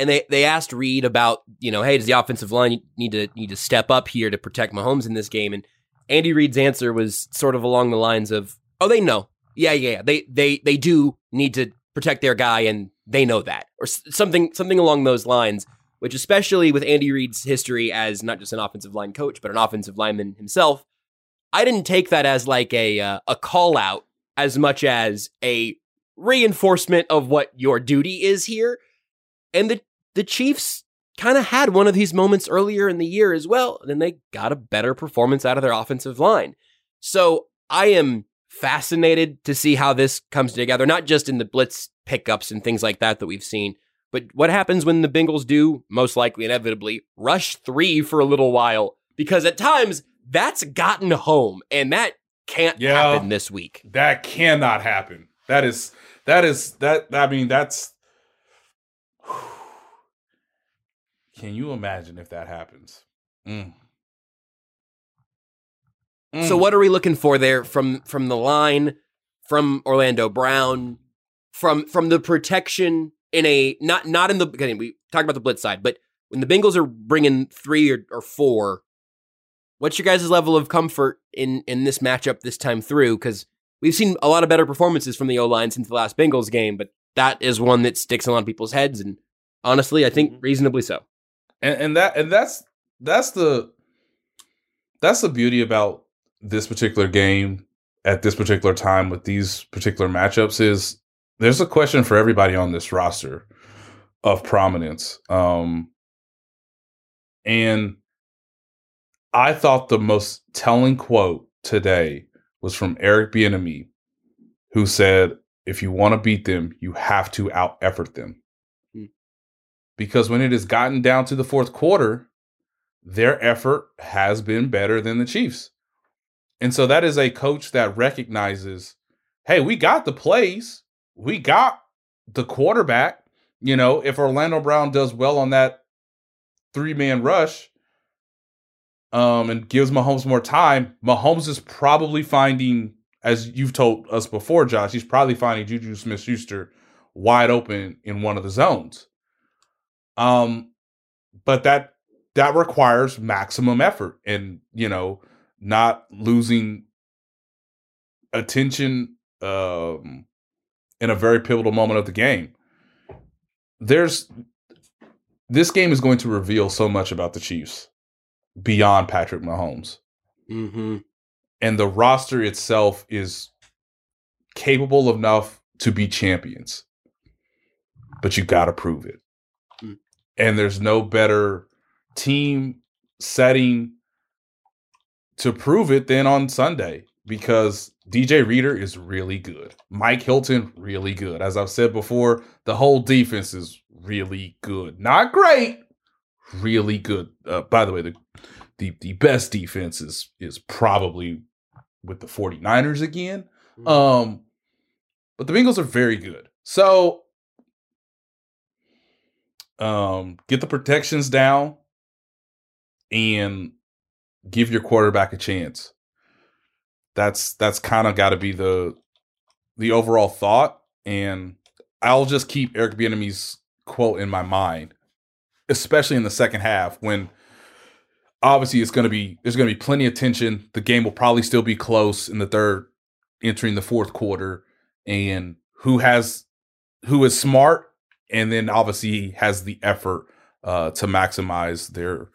And they, they asked Reid about, you know, hey, does the offensive line need to need to step up here to protect Mahomes in this game? And Andy Reid's answer was sort of along the lines of, oh, they know. Yeah, yeah, yeah. They, they, they do need to protect their guy, and they know that. Or something something along those lines, which especially with Andy Reid's history as not just an offensive line coach, but an offensive lineman himself, I didn't take that as like a uh, a call out as much as a reinforcement of what your duty is here. And the The Chiefs kind of had one of these moments earlier in the year as well, and then they got a better performance out of their offensive line. So I am fascinated to see how this comes together, not just in the blitz pickups and things like that that we've seen, but what happens when the Bengals do, most likely inevitably, rush three for a little while, because at times that's gotten home, and that can't yeah, happen this week. That cannot happen. That is, that is, that, I mean, that's, can you imagine if that happens? Mm. Mm. So what are we looking for there from from the line, from Orlando Brown, from from the protection in a not not in the I mean, we talked about the blitz side, but when the Bengals are bringing three or, or four, what's your guys' level of comfort in in this matchup this time through? Because we've seen a lot of better performances from the O line since the last Bengals game, but that is one that sticks in a lot of people's heads, and honestly, I think reasonably so. And, and that and that's that's the that's the beauty about this particular game at this particular time with these particular matchups is there's a question for everybody on this roster of prominence. Um, and I thought the most telling quote today was from Eric Bieniemy, who said, "If you want to beat them, you have to out-effort them." Because when it has gotten down to the fourth quarter, their effort has been better than the Chiefs. And so that is a coach that recognizes, hey, we got the plays. We got the quarterback. You know, if Orlando Brown does well on that three-man rush um, and gives Mahomes more time, Mahomes is probably finding, as you've told us before, Josh, he's probably finding Juju Smith-Schuster wide open in one of the zones. Um, but that that requires maximum effort and, you know, not losing attention um, in a very pivotal moment of the game. There's this game is going to reveal so much about the Chiefs beyond Patrick Mahomes. Mm-hmm. And the roster itself is capable enough to be champions, but you got to prove it. Mm-hmm. And there's no better team setting to prove it than on Sunday, because D J Reader is really good. Mike Hilton, really good. As I've said before, the whole defense is really good. Not great, really good. Uh, by the way, the, the the best defense is is probably with the forty-niners again. Um, but the Bengals are very good. So um, get the protections down and give your quarterback a chance. That's that's kind of got to be the the overall thought, and I'll just keep Eric Bieniemy's quote in my mind, especially in the second half when obviously it's going to be there's going to be plenty of tension. The game will probably still be close in the third, entering the fourth quarter, and who has who is smart, and then obviously has the effort uh, to maximize their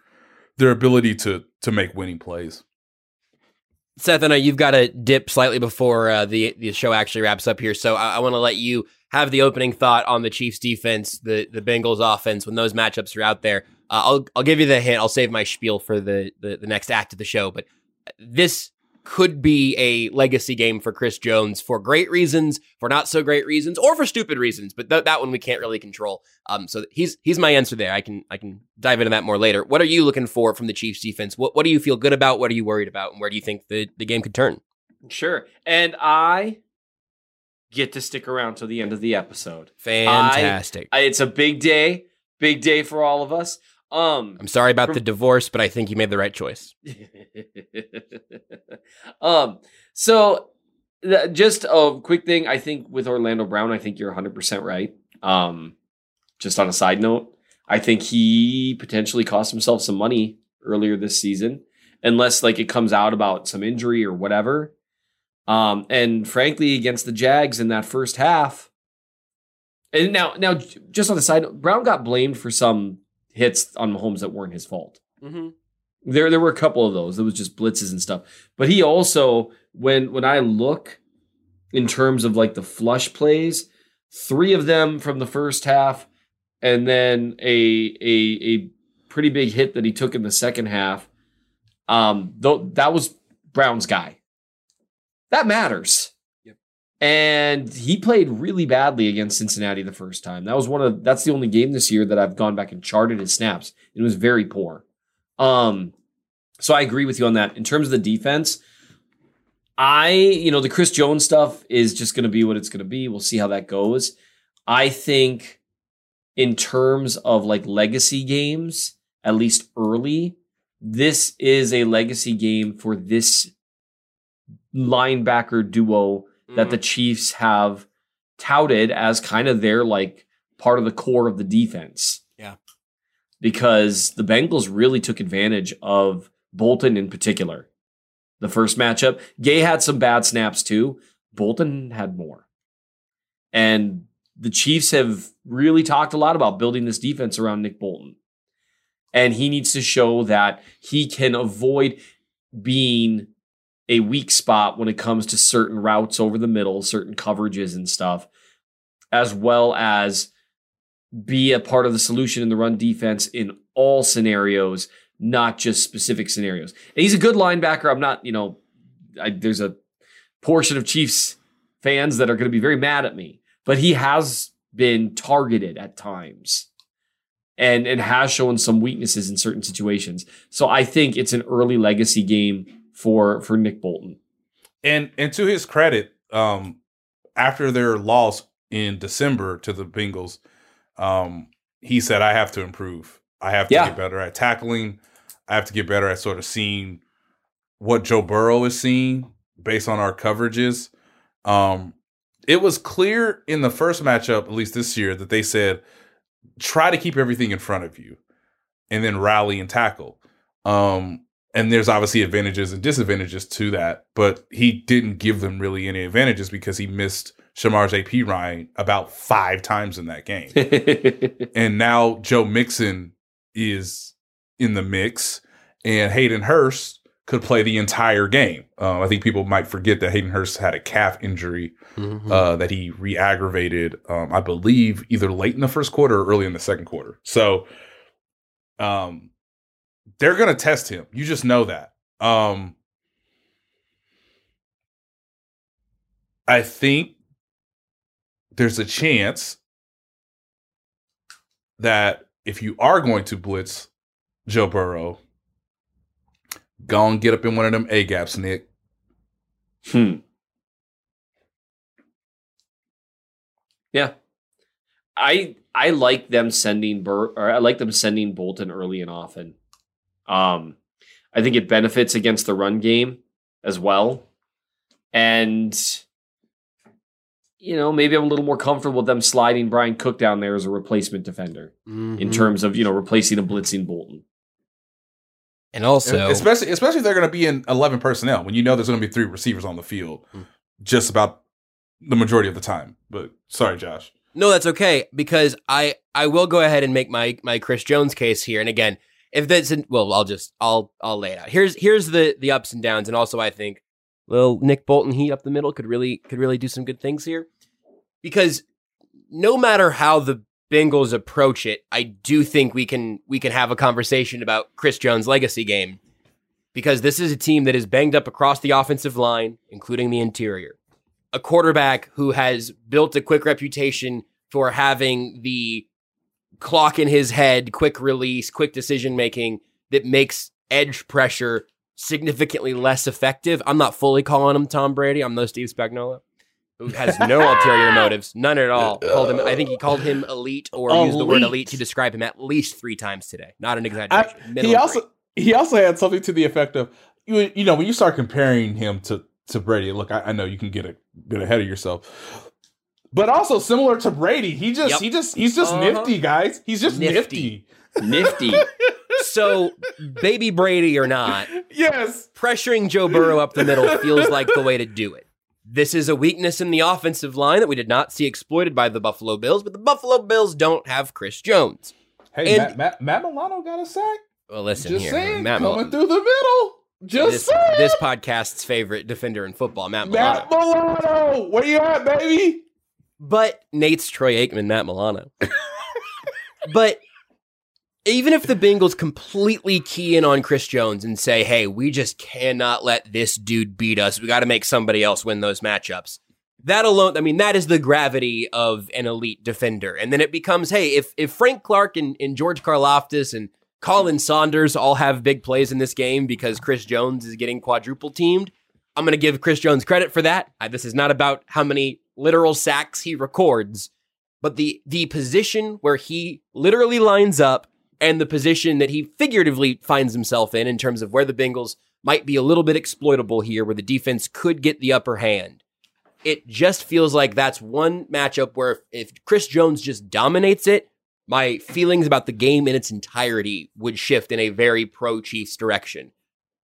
their ability to to make winning plays. Seth, I know you've got to dip slightly before uh, the, the show actually wraps up here, so I, I want to let you have the opening thought on the Chiefs' defense, the, the Bengals' offense, when those matchups are out there. Uh, I'll I'll give you the hint. I'll save my spiel for the, the, the next act of the show, but this could be a legacy game for Chris Jones for great reasons, for not so great reasons, or for stupid reasons, but th- that one we can't really control. Um, so he's he's my answer there. I can I can dive into that more later. What are you looking for from the Chiefs defense? What what do you feel good about? What are you worried about? And where do you think the, the game could turn? Sure. And I get to stick around till the end of the episode. Fantastic. I, I, it's a big day, big day for all of us. Um, I'm sorry about the divorce, but I think you made the right choice. um, so th- just a quick thing. I think with Orlando Brown, I think you're one hundred percent right. Um, just on a side note, I think he potentially cost himself some money earlier this season, unless like it comes out about some injury or whatever. Um, and frankly, against the Jags in that first half. And now, now just on the side note, Brown got blamed for some hits on Mahomes that weren't his fault. Mm-hmm. There, there were a couple of those. It was just blitzes and stuff. But he also, when when I look in terms of like the flush plays, three of them from the first half, and then a a, a pretty big hit that he took in the second half. Um, though that was Brown's guy. That matters. Yep. And he played really badly against Cincinnati the first time. That was one of that's the only game this year that I've gone back and charted his snaps. It was very poor. Um, so I agree with you on that. In terms of the defense, I, you know, the Chris Jones stuff is just going to be what it's going to be. We'll see how that goes. I think in terms of like legacy games, at least early, this is a legacy game for this linebacker duo that the Chiefs have touted as kind of their like part of the core of the defense. Yeah. Because the Bengals really took advantage of Bolton in particular. The first matchup, Gay had some bad snaps too. Bolton had more. And the Chiefs have really talked a lot about building this defense around Nick Bolton. And he needs to show that he can avoid being a weak spot when it comes to certain routes over the middle, certain coverages and stuff, as well as be a part of the solution in the run defense in all scenarios, not just specific scenarios. And he's a good linebacker. I'm not, you know, I, there's a portion of Chiefs fans that are going to be very mad at me, but he has been targeted at times. and and has shown some weaknesses in certain situations. So I think it's an early legacy game for for Nick Bolton. And and to his credit, um, after their loss in December to the Bengals, um, he said, I have to improve. I have to yeah. get better at tackling. I have to get better at sort of seeing what Joe Burrow is seeing based on our coverages. Um, it was clear in the first matchup, at least this year, that they said, try to keep everything in front of you and then rally and tackle. Um, and there's obviously advantages and disadvantages to that, but he didn't give them really any advantages because he missed Shamar P. Ryan about five times in that game. And now Joe Mixon is in the mix, and Hayden Hurst could play the entire game. Um, I think people might forget that Hayden Hurst had a calf injury mm-hmm. uh, that he re-aggravated, um, I believe, either late in the first quarter or early in the second quarter. So um, they're going to test him. You just know that. Um, I think there's a chance that if you are going to blitz Joe Burrow, go and get up in one of them A-gaps, Nick. Hmm. Yeah. I I like them sending Bur- or I like them sending Bolton early and often. Um, I think it benefits against the run game as well. And you know, maybe I'm a little more comfortable with them sliding Brian Cook down there as a replacement defender mm-hmm. in terms of, you know, replacing a blitzing Bolton. And also, especially, especially if they're going to be in eleven personnel, when you know there's going to be three receivers on the field, mm. just about the majority of the time. But sorry, Josh. No, that's okay, because I, I will go ahead and make my my Chris Jones case here. And again, if that's in, well, I'll just I'll I'll lay it out. Here's here's the the ups and downs, and also I think little Nick Bolton heat up the middle could really could really do some good things here, because no matter how the Bengals approach it, I do think we can we can have a conversation about Chris Jones' legacy game, because this is a team that is banged up across the offensive line, including the interior. A quarterback who has built a quick reputation for having the clock in his head, quick release, quick decision making that makes edge pressure significantly less effective. I'm not fully calling him Tom Brady. I'm no Steve Spagnuolo. Who has no ulterior motives, none at all. Called him, I think he called him elite, or elite. used the word elite to describe him at least three times today. Not an exaggeration. I, he also three. he also had something to the effect of, you, you know, when you start comparing him to, to Brady, look, I, I know you can get a bit ahead of yourself, but also similar to Brady, he just yep. he just he's just uh-huh. nifty, guys. He's just nifty, nifty. nifty. So, baby Brady or not, yes, pressuring Joe Burrow up the middle feels like the way to do it. This is a weakness in the offensive line that we did not see exploited by the Buffalo Bills, but the Buffalo Bills don't have Chris Jones. Hey, and, Matt, Matt, Matt Milano got a sack. Well, listen just here. Saying, Matt coming Milano. Through the middle. Just this, saying. This podcast's favorite defender in football, Matt Milano. Matt Milano, where you at, baby? But Nate's Troy Aikman, Matt Milano. But even if the Bengals completely key in on Chris Jones and say, hey, we just cannot let this dude beat us, we got to make somebody else win those matchups. That alone, I mean, that is the gravity of an elite defender. And then it becomes, hey, if if Frank Clark and, and George Karlaftis and Colin Saunders all have big plays in this game because Chris Jones is getting quadruple teamed, I'm going to give Chris Jones credit for that. I, this is not about how many literal sacks he records, but the the position where he literally lines up and the position that he figuratively finds himself in, in terms of where the Bengals might be a little bit exploitable here, where the defense could get the upper hand. It just feels like that's one matchup where if, if Chris Jones just dominates it, my feelings about the game in its entirety would shift in a very pro-Chiefs direction.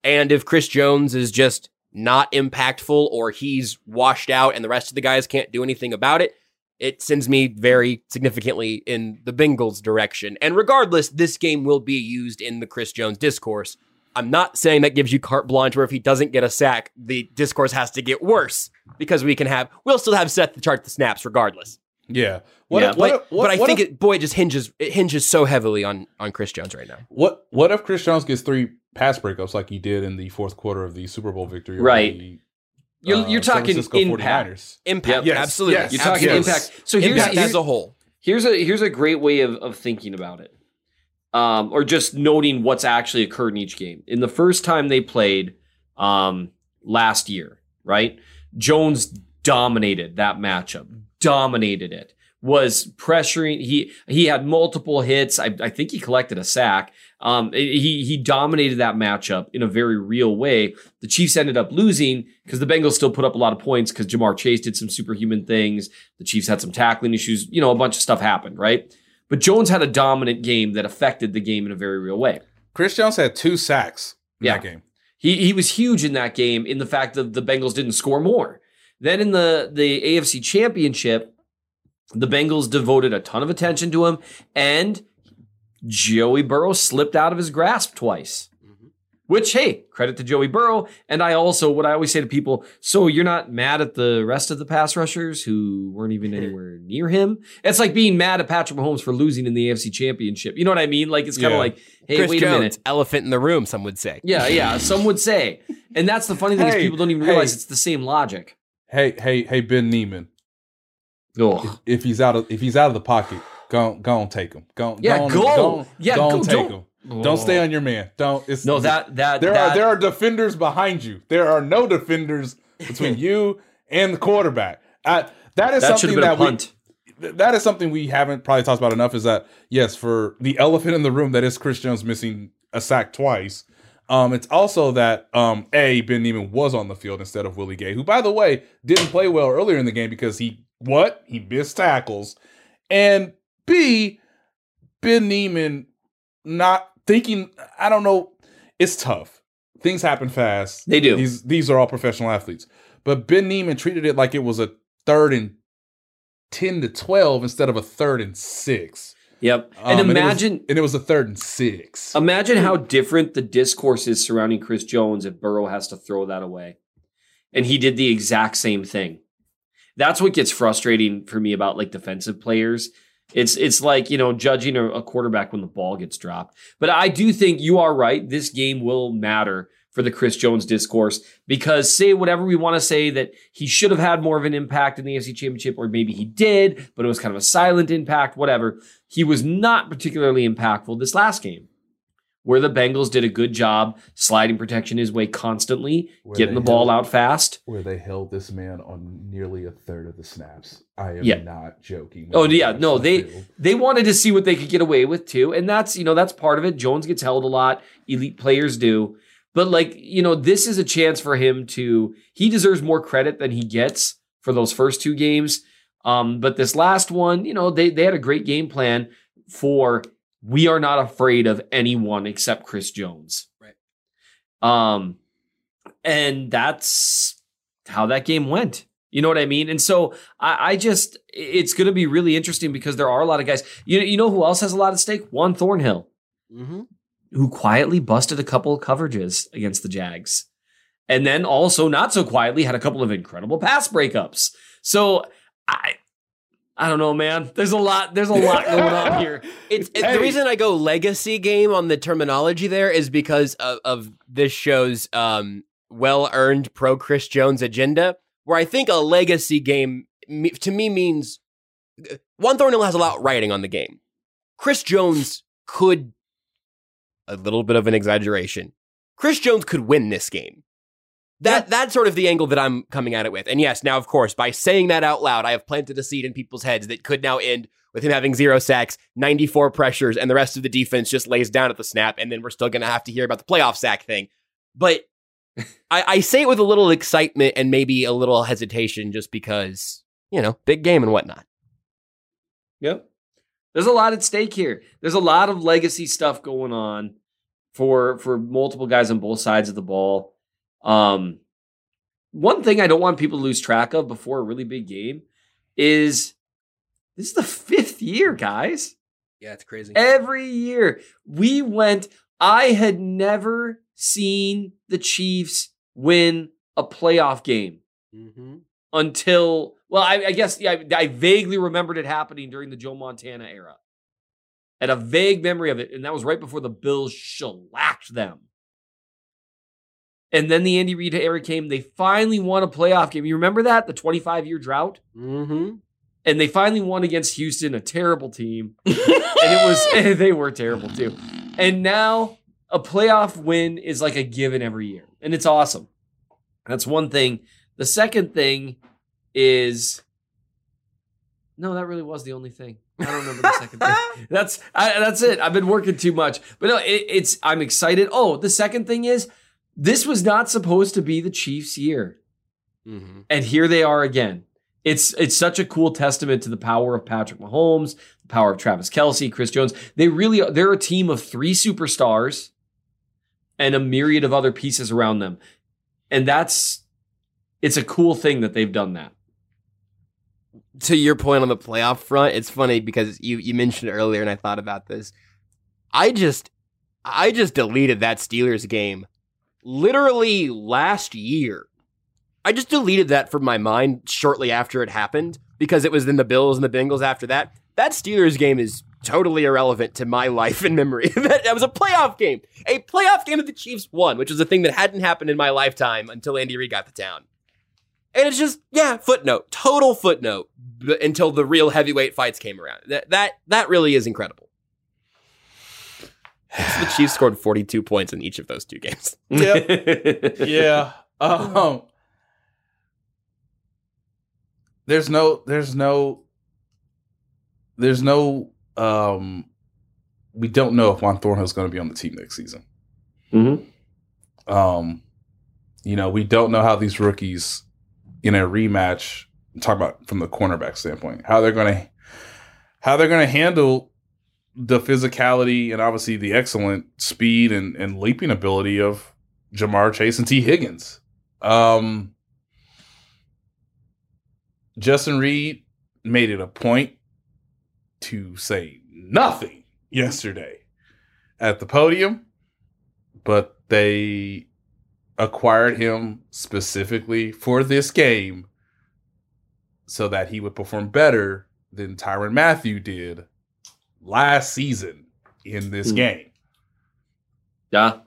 And if Chris Jones is just not impactful, or he's washed out and the rest of the guys can't do anything about it, it sends me very significantly in the Bengals' direction. And regardless, this game will be used in the Chris Jones discourse. I'm not saying that gives you carte blanche where if he doesn't get a sack, the discourse has to get worse, because we can have, we'll still have Seth to chart the snaps regardless. Yeah. What yeah. If, what but, if, what, but I what think, if, it, boy, it just hinges, it hinges so heavily on, on Chris Jones right now. What What if Chris Jones gets three pass breakups like he did in the fourth quarter of the Super Bowl victory? Right. The, You're, you're uh, talking impact, 49ers. impact, yep. yes. absolutely. Yes. You're talking yes. impact. So here's, impact here's as a whole. Here's a here's a great way of, of thinking about it. um, or just noting what's actually occurred in each game. In the first time they played um, last year, right? Jones dominated that matchup, dominated it, was pressuring. He he had multiple hits. I, I think he collected a sack. Um, he he dominated that matchup in a very real way. The Chiefs ended up losing because the Bengals still put up a lot of points because Jamar Chase did some superhuman things. The Chiefs had some tackling issues. You know, a bunch of stuff happened, right? But Jones had a dominant game that affected the game in a very real way. Chris Jones had two sacks in yeah. that game. He he was huge in that game in the fact that the Bengals didn't score more. Then in the, the A F C Championship, the Bengals devoted a ton of attention to him, and Joey Burrow slipped out of his grasp twice, mm-hmm. which, hey, credit to Joey Burrow. And I also, what I always say to people, so you're not mad at the rest of the pass rushers who weren't even anywhere near him? It's like being mad at Patrick Mahomes for losing in the A F C Championship. You know what I mean? Like, it's kind of yeah. like, hey, Chris wait Jones, a minute. Elephant in the room, some would say. Yeah, yeah, some would say. And that's the funny thing hey, is people don't even realize hey, it's the same logic. Hey, hey, hey, Ben Niemann. Oh. If, if he's out of if he's out of the pocket, go go on, take him. Go yeah, go, go, go yeah, go, go take don't. him. Oh. Don't stay on your man. Don't. It's, no, that that there that. are there are defenders behind you. There are no defenders between you and the quarterback. I, that is that something that punt. we that is something we haven't probably talked about enough. Is that yes, for the elephant in the room that is Chris Jones missing a sack twice. Um, it's also that um, a Ben Niemann was on the field instead of Willie Gay, who by the way didn't play well earlier in the game because he. What? He missed tackles. And B, Ben Niemann not thinking, I don't know, it's tough. Things happen fast. They do. These, these are all professional athletes. But Ben Niemann treated it like it was a third and ten to twelve instead of a third and six. Yep. And um, imagine. And it, was, and it was a third and six. Imagine how different the discourse is surrounding Chris Jones if Burrow has to throw that away. And he did the exact same thing. That's what gets frustrating for me about like defensive players. It's it's like, you know, judging a, a quarterback when the ball gets dropped. But I do think you are right. This game will matter for the Chris Jones discourse because say whatever we want to say that he should have had more of an impact in the A F C Championship, or maybe he did, but it was kind of a silent impact, whatever. He was not particularly impactful this last game where the Bengals did a good job sliding protection his way constantly, where getting the ball held, out fast. Where they held this man on nearly a third of the snaps. I am yeah. not joking. Oh, yeah. No, they field. they wanted to see what they could get away with, too. And that's, you know, that's part of it. Jones gets held a lot. Elite players do. But, like, you know, this is a chance for him to – he deserves more credit than he gets for those first two games. Um, but this last one, you know, they, they had a great game plan for – we are not afraid of anyone except Chris Jones. Right. Um, and that's how that game went. You know what I mean? And so I, I just, it's going to be really interesting because there are a lot of guys. You, you know who else has a lot at stake? Juan Thornhill, mm-hmm. who quietly busted a couple of coverages against the Jags. And then also not so quietly had a couple of incredible pass breakups. So I... I don't know, man. There's a lot. There's a lot going on here. It's, it's hey. The reason I go legacy game on the terminology there is because of, of this show's um, well-earned pro Chris Jones agenda, where I think a legacy game me, to me means Juan Thornhill has a lot riding on the game. Chris Jones could, a little bit of an exaggeration. Chris Jones could win this game. That yeah. that's sort of the angle that I'm coming at it with. And yes, now, of course, by saying that out loud, I have planted a seed in people's heads that could now end with him having zero sacks, ninety-four pressures, and the rest of the defense just lays down at the snap. And then we're still going to have to hear about the playoff sack thing. But I, I say it with a little excitement and maybe a little hesitation just because, you know, big game and whatnot. Yep. There's a lot at stake here. There's a lot of legacy stuff going on for for multiple guys on both sides of the ball. Um, one thing I don't want people to lose track of before a really big game is this is the fifth year, guys. Yeah, it's crazy. Every year we went, I had never seen the Chiefs win a playoff game mm-hmm. until, well, I, I guess yeah, I, I vaguely remembered it happening during the Joe Montana era. I had a vague memory of it. And that was right before the Bills shellacked them. And then the Andy Reid era came. They finally won a playoff game. You remember that? The twenty-five-year drought? Mm-hmm. And they finally won against Houston, a terrible team. And it was, and they were terrible too. And now a playoff win is like a given every year. And it's awesome. That's one thing. The second thing is, no, that really was the only thing. I don't remember the second thing. That's I, that's it. I've been working too much. But no, it, it's I'm excited. Oh, the second thing is, this was not supposed to be the Chiefs' year. Mm-hmm. And here they are again. It's it's such a cool testament to the power of Patrick Mahomes, the power of Travis Kelce, Chris Jones. They really are, they're a team of three superstars and a myriad of other pieces around them. And that's, it's a cool thing that they've done that. To your point on the playoff front, it's funny because you, you mentioned it earlier and I thought about this. I just, I just deleted that Steelers game literally last year. I just deleted that from my mind shortly after it happened because it was then the Bills and the Bengals after that. That Steelers game is totally irrelevant to my life and memory. that, that was a playoff game. A playoff game that the Chiefs won, which was a thing that hadn't happened in my lifetime until Andy Reid got to town. And it's just, yeah, footnote, total footnote b- until the real heavyweight fights came around. That that that really is incredible. So the Chiefs scored forty-two points in each of those two games. Yep. yeah. Um, There's no, there's no, there's no, um, we don't know if Juan Thornhill's going to be on the team next season. Mm-hmm. Um, you know, we don't know how these rookies in a rematch, I'm talking about from the cornerback standpoint, how they're going to, how they're going to handle the physicality and obviously the excellent speed and, and leaping ability of Jamar Chase and T. Higgins. Um, Justin Reed made it a point to say nothing yesterday at the podium, but they acquired him specifically for this game so that he would perform better than Tyrann Mathieu did last season in this mm. game. Yeah.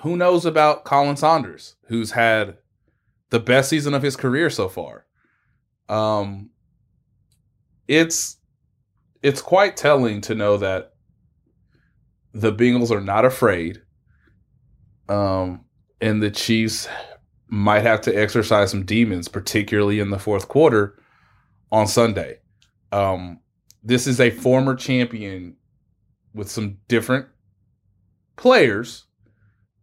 Who knows about Colin Saunders, who's had the best season of his career so far? Um, it's it's quite telling to know that the Bengals are not afraid, um, and the Chiefs might have to exercise some demons, particularly in the fourth quarter on Sunday. Um, this is a former champion with some different players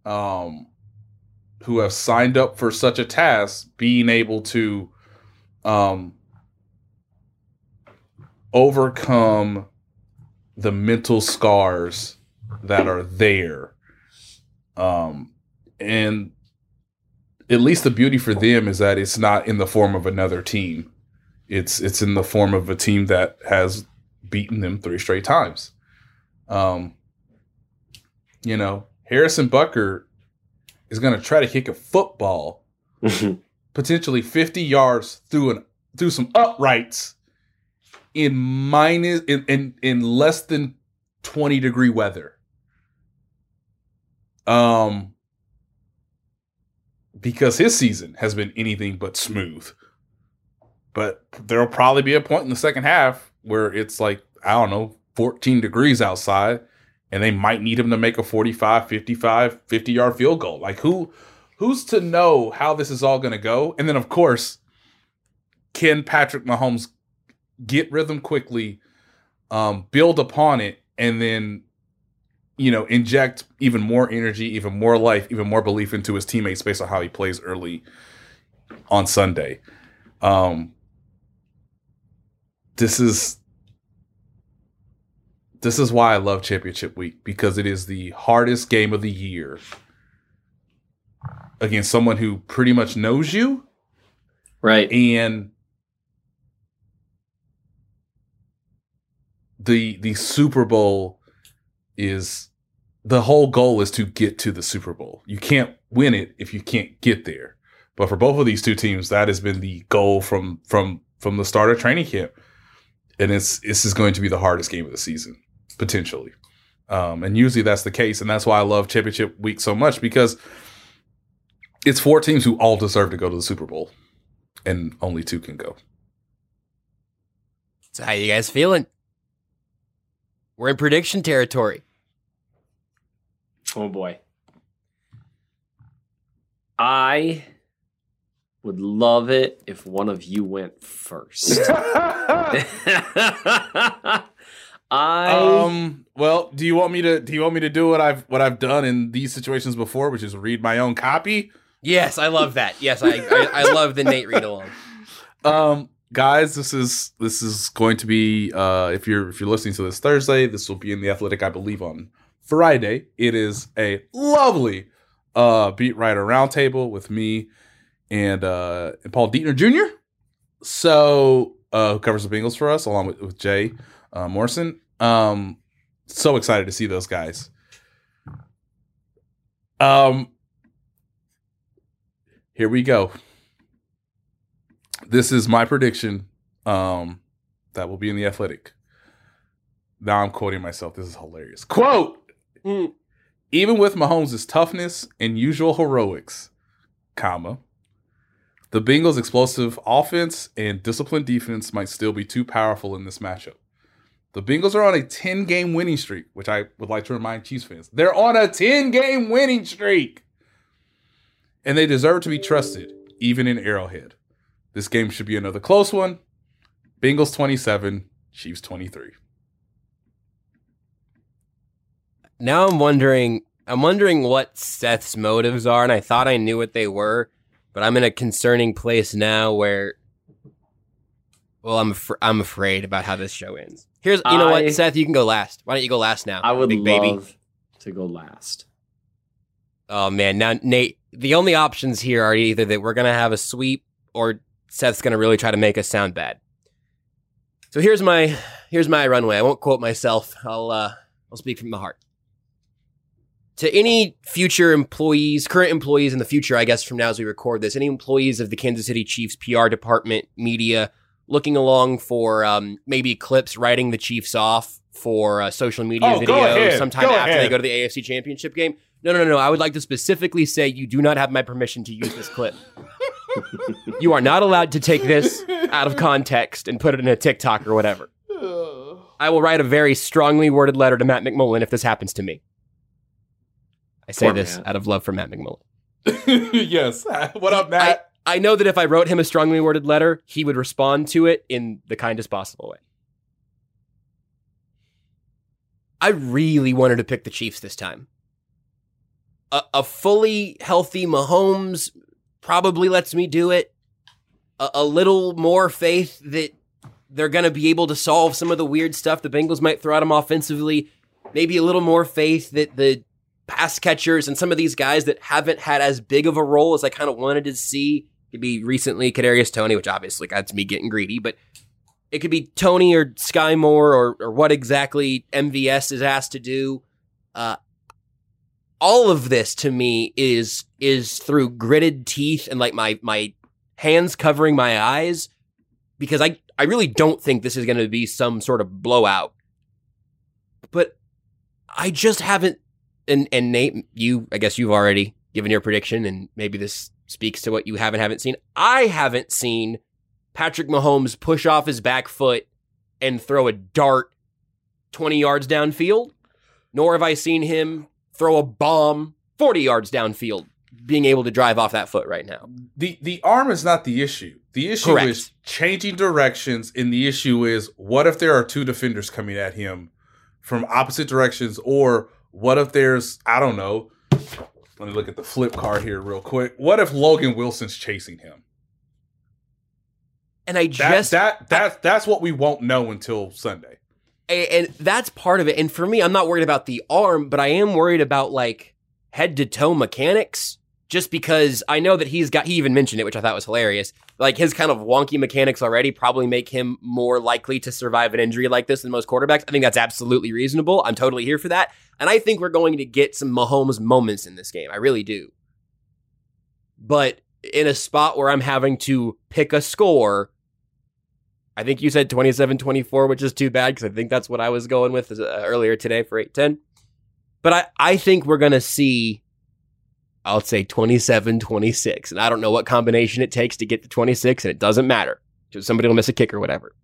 um, who have signed up for such a task, being able to Um, overcome the mental scars that are there. Um, and at least the beauty for them is that it's not in the form of another team. It's it's in the form of a team that has beaten them three straight times. Um, you know, Harrison Butker is going to try to kick a football potentially fifty yards through an through some uprights in minus in, in, in less than twenty degree weather. Um because his season has been anything but smooth. But there'll probably be a point in the second half where it's like, I don't know, fourteen degrees outside, and they might need him to make a forty-five, fifty-five, fifty yard field goal. Like who Who's to know how this is all going to go? And then, of course, can Patrick Mahomes get rhythm quickly, um, build upon it, and then, you know, inject even more energy, even more life, even more belief into his teammates based on how he plays early on Sunday? Um, this is this is why I love Championship Week, because it is the hardest game of the year against someone who pretty much knows you. Right. And the the Super Bowl is, the whole goal is to get to the Super Bowl. You can't win it if you can't get there. But for both of these two teams, that has been the goal from from from the start of training camp. And it's this is going to be the hardest game of the season, potentially. Um, and usually that's the case. And that's why I love Championship Week so much, because it's four teams who all deserve to go to the Super Bowl, and only two can go. So how you guys feeling? We're in prediction territory. Oh, boy. I would love it if one of you went first. I um well, do you want me to do you want me to do what I've what I've done in these situations before, which is read my own copy? Yes, I love that. Yes, I I, I love the Nate read along. Um guys, this is this is going to be uh if you're if you're listening to this Thursday, this will be in The Athletic, I believe, on Friday. It is a lovely Uh, beat writer roundtable with me and uh, and Paul Dietner Junior So uh, who covers the Bengals for us, along with, with Jay uh, Morrison. Um, so excited to see those guys. Um, here we go. This is my prediction. Um, that will be in The Athletic. Now I'm quoting myself. This is hilarious. Quote. Mm. Even with Mahomes' toughness and usual heroics, comma, the Bengals' explosive offense and disciplined defense might still be too powerful in this matchup. The Bengals are on a ten-game winning streak, which I would like to remind Chiefs fans. They're on a ten-game winning streak! And they deserve to be trusted, even in Arrowhead. This game should be another close one. Bengals twenty-seven, Chiefs twenty-three. Now I'm wondering, I'm wondering what Seth's motives are, and I thought I knew what they were, but I'm in a concerning place now where, well, I'm af- I'm afraid about how this show ends. Here's, you know I, what, Seth, you can go last. Why don't you go last now? I would big love baby. to go last. Oh man, now Nate, the only options here are either that we're gonna have a sweep or Seth's gonna really try to make us sound bad. So here's my here's my runway. I won't quote myself. I'll uh, I'll speak from the heart. To any future employees, current employees in the future, I guess from now as we record this, any employees of the Kansas City Chiefs P R department, media, looking along for um, maybe clips writing the Chiefs off for uh, social media oh, videos sometime go after ahead. They go to the A F C Championship game. No, no, no, no. I would like to specifically say you do not have my permission to use this clip. You are not allowed to take this out of context and put it in a TikTok or whatever. I will write a very strongly worded letter to Matt McMullen if this happens to me. I say Poor this Matt. out of love for Matt McMullen. Yes. What up, Matt? I, I know that if I wrote him a strongly worded letter, he would respond to it in the kindest possible way. I really wanted to pick the Chiefs this time. A, a fully healthy Mahomes probably lets me do it. A, a little more faith that they're going to be able to solve some of the weird stuff the Bengals might throw at them offensively. Maybe a little more faith that the pass catchers and some of these guys that haven't had as big of a role as I kind of wanted to see. It could be recently Kadarius Toney, which obviously got to me getting greedy, but it could be Toney or Sky Moore or, or what exactly M V S is asked to do. Uh, all of this to me is, is through gritted teeth and like my, my hands covering my eyes, because I, I really don't think this is going to be some sort of blowout, but I just haven't. And and Nate, you I guess you've already given your prediction, and maybe this speaks to what you haven't haven't seen. I haven't seen Patrick Mahomes push off his back foot and throw a dart twenty yards downfield, nor have I seen him throw a bomb forty yards downfield, being able to drive off that foot right now. The the arm is not the issue. The issue Correct. is changing directions, and the issue is what if there are two defenders coming at him from opposite directions, or what if there's, I don't know, let me look at the flip card here real quick. What if Logan Wilson's chasing him? And I just... That, that, that, I, that's what we won't know until Sunday. And, and that's part of it. And for me, I'm not worried about the arm, but I am worried about, like, head-to-toe mechanics, just because I know that he's got... He even mentioned it, which I thought was hilarious. Like, his kind of wonky mechanics already probably make him more likely to survive an injury like this than most quarterbacks. I think that's absolutely reasonable. I'm totally here for that. And I think we're going to get some Mahomes moments in this game. I really do. But in a spot where I'm having to pick a score, I think you said twenty-seven twenty-four, which is too bad because I think that's what I was going with earlier today for eight ten. But I, I think we're going to see, I'll say twenty-seven twenty-six. And I don't know what combination it takes to get to twenty-six, and it doesn't matter. Just somebody will miss a kick or whatever.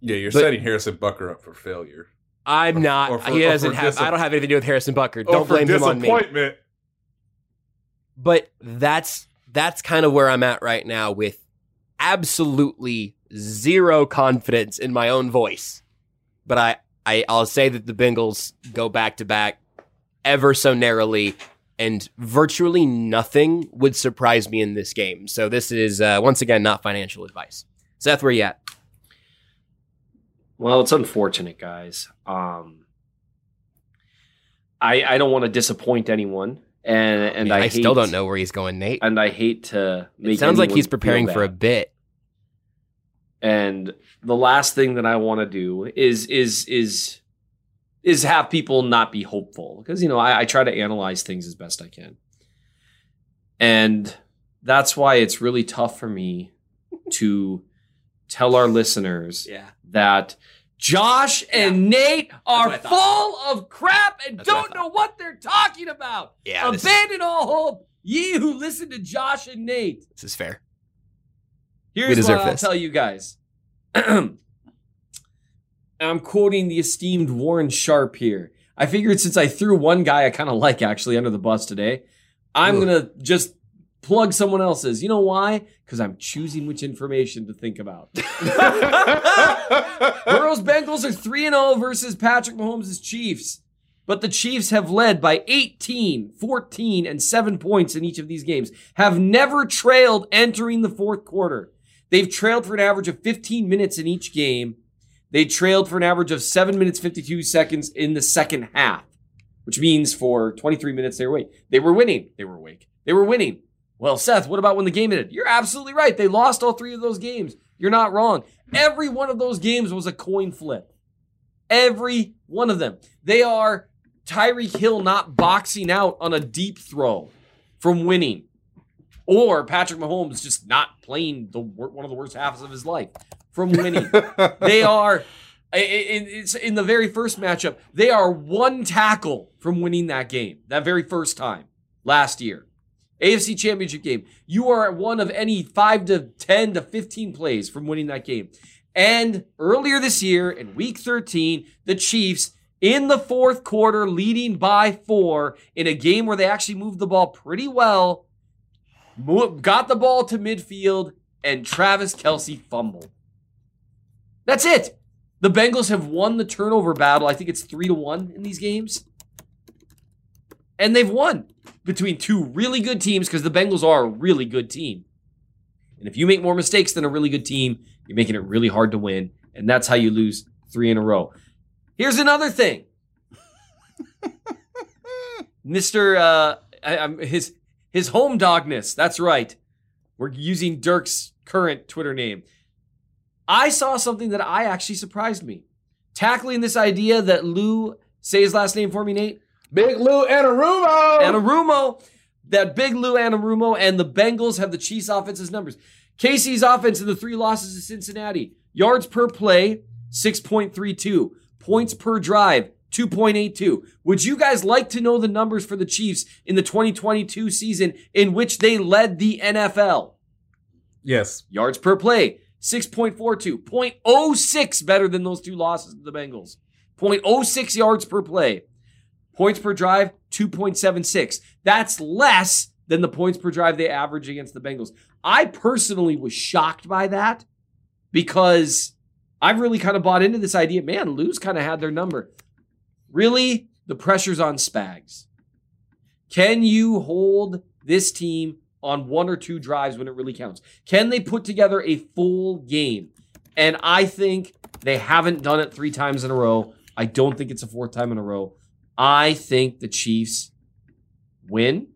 Yeah, you're but, setting Harrison Butker up for failure. I'm or, not. Or for, he doesn't have. Dis- I don't have anything to do with Harrison Butker. Don't blame him on me. Disappointment. But that's that's kind of where I'm at right now with absolutely zero confidence in my own voice. But I, I I'll say that the Bengals go back to back ever so narrowly, and virtually nothing would surprise me in this game. So this is uh, once again not financial advice. Seth, where you at? Well, it's unfortunate, guys. Um, I I don't want to disappoint anyone, and and I, mean, I, I hate, still don't know where he's going, Nate. And I hate to. Make it sounds like he's preparing for a bit. And the last thing that I want to do is is is is have people not be hopeful, because you know I, I try to analyze things as best I can, and that's why it's really tough for me to tell our listeners yeah. that Josh and yeah. Nate are full of crap and That's don't what know what they're talking about. Yeah, Abandon this... all hope, ye who listen to Josh and Nate. This is fair. Here's what I'll this. tell you guys. I'm quoting the esteemed Warren Sharp here. I figured since I threw one guy I kind of like actually under the bus today, I'm going to just plug someone else's. You know why? Because I'm choosing which information to think about. Burrow's Bengals are three and oh versus Patrick Mahomes' Chiefs. But the Chiefs have led by eighteen, fourteen, and seven points in each of these games. Have never trailed entering the fourth quarter. They've trailed for an average of fifteen minutes in each game. They trailed for an average of seven minutes, fifty-two seconds in the second half. Which means for twenty-three minutes they were awake. They were winning. They were awake. They were winning. Well, Seth, what about when the game ended? You're absolutely right. They lost all three of those games. You're not wrong. Every one of those games was a coin flip. Every one of them. They are Tyreek Hill not boxing out on a deep throw from winning. Or Patrick Mahomes just not playing the one of the worst halves of his life from winning. They are, it's in the very first matchup, they are one tackle from winning that game. That very first time last year. A F C Championship game. You are at one of any five to ten to fifteen plays from winning that game. And earlier this year in week thirteen, the Chiefs in the fourth quarter leading by four in a game where they actually moved the ball pretty well, got the ball to midfield, and Travis Kelce fumbled. That's it. The Bengals have won the turnover battle. I think it's three to one in these games. And they've won between two really good teams, because the Bengals are a really good team. And if you make more mistakes than a really good team, you're making it really hard to win. And that's how you lose three in a row. Here's another thing. Mister Uh, I, I'm, his his home dogness. That's right. We're using Dirk's current Twitter name. I saw something that I actually surprised me. Tackling this idea that Lou, say his last name for me, Nate. Big Lou Anarumo! Anarumo! That Big Lou Anarumo and the Bengals have the Chiefs' offense's numbers. K C's offense in the three losses to Cincinnati. Yards per play, six point three two. Points per drive, two point eight two. Would you guys like to know the numbers for the Chiefs in the twenty twenty-two season in which they led the N F L? Yes. Yards per play, six point four two. point oh six better than those two losses to the Bengals. point oh six yards per play. Points per drive, two point seven six. That's less than the points per drive they average against the Bengals. I personally was shocked by that, because I've really kind of bought into this idea. Man, Lou's kind of had their number. Really, the pressure's on Spags. Can you hold this team on one or two drives when it really counts? Can they put together a full game? And I think they haven't done it three times in a row. I don't think it's a fourth time in a row. I think the Chiefs win,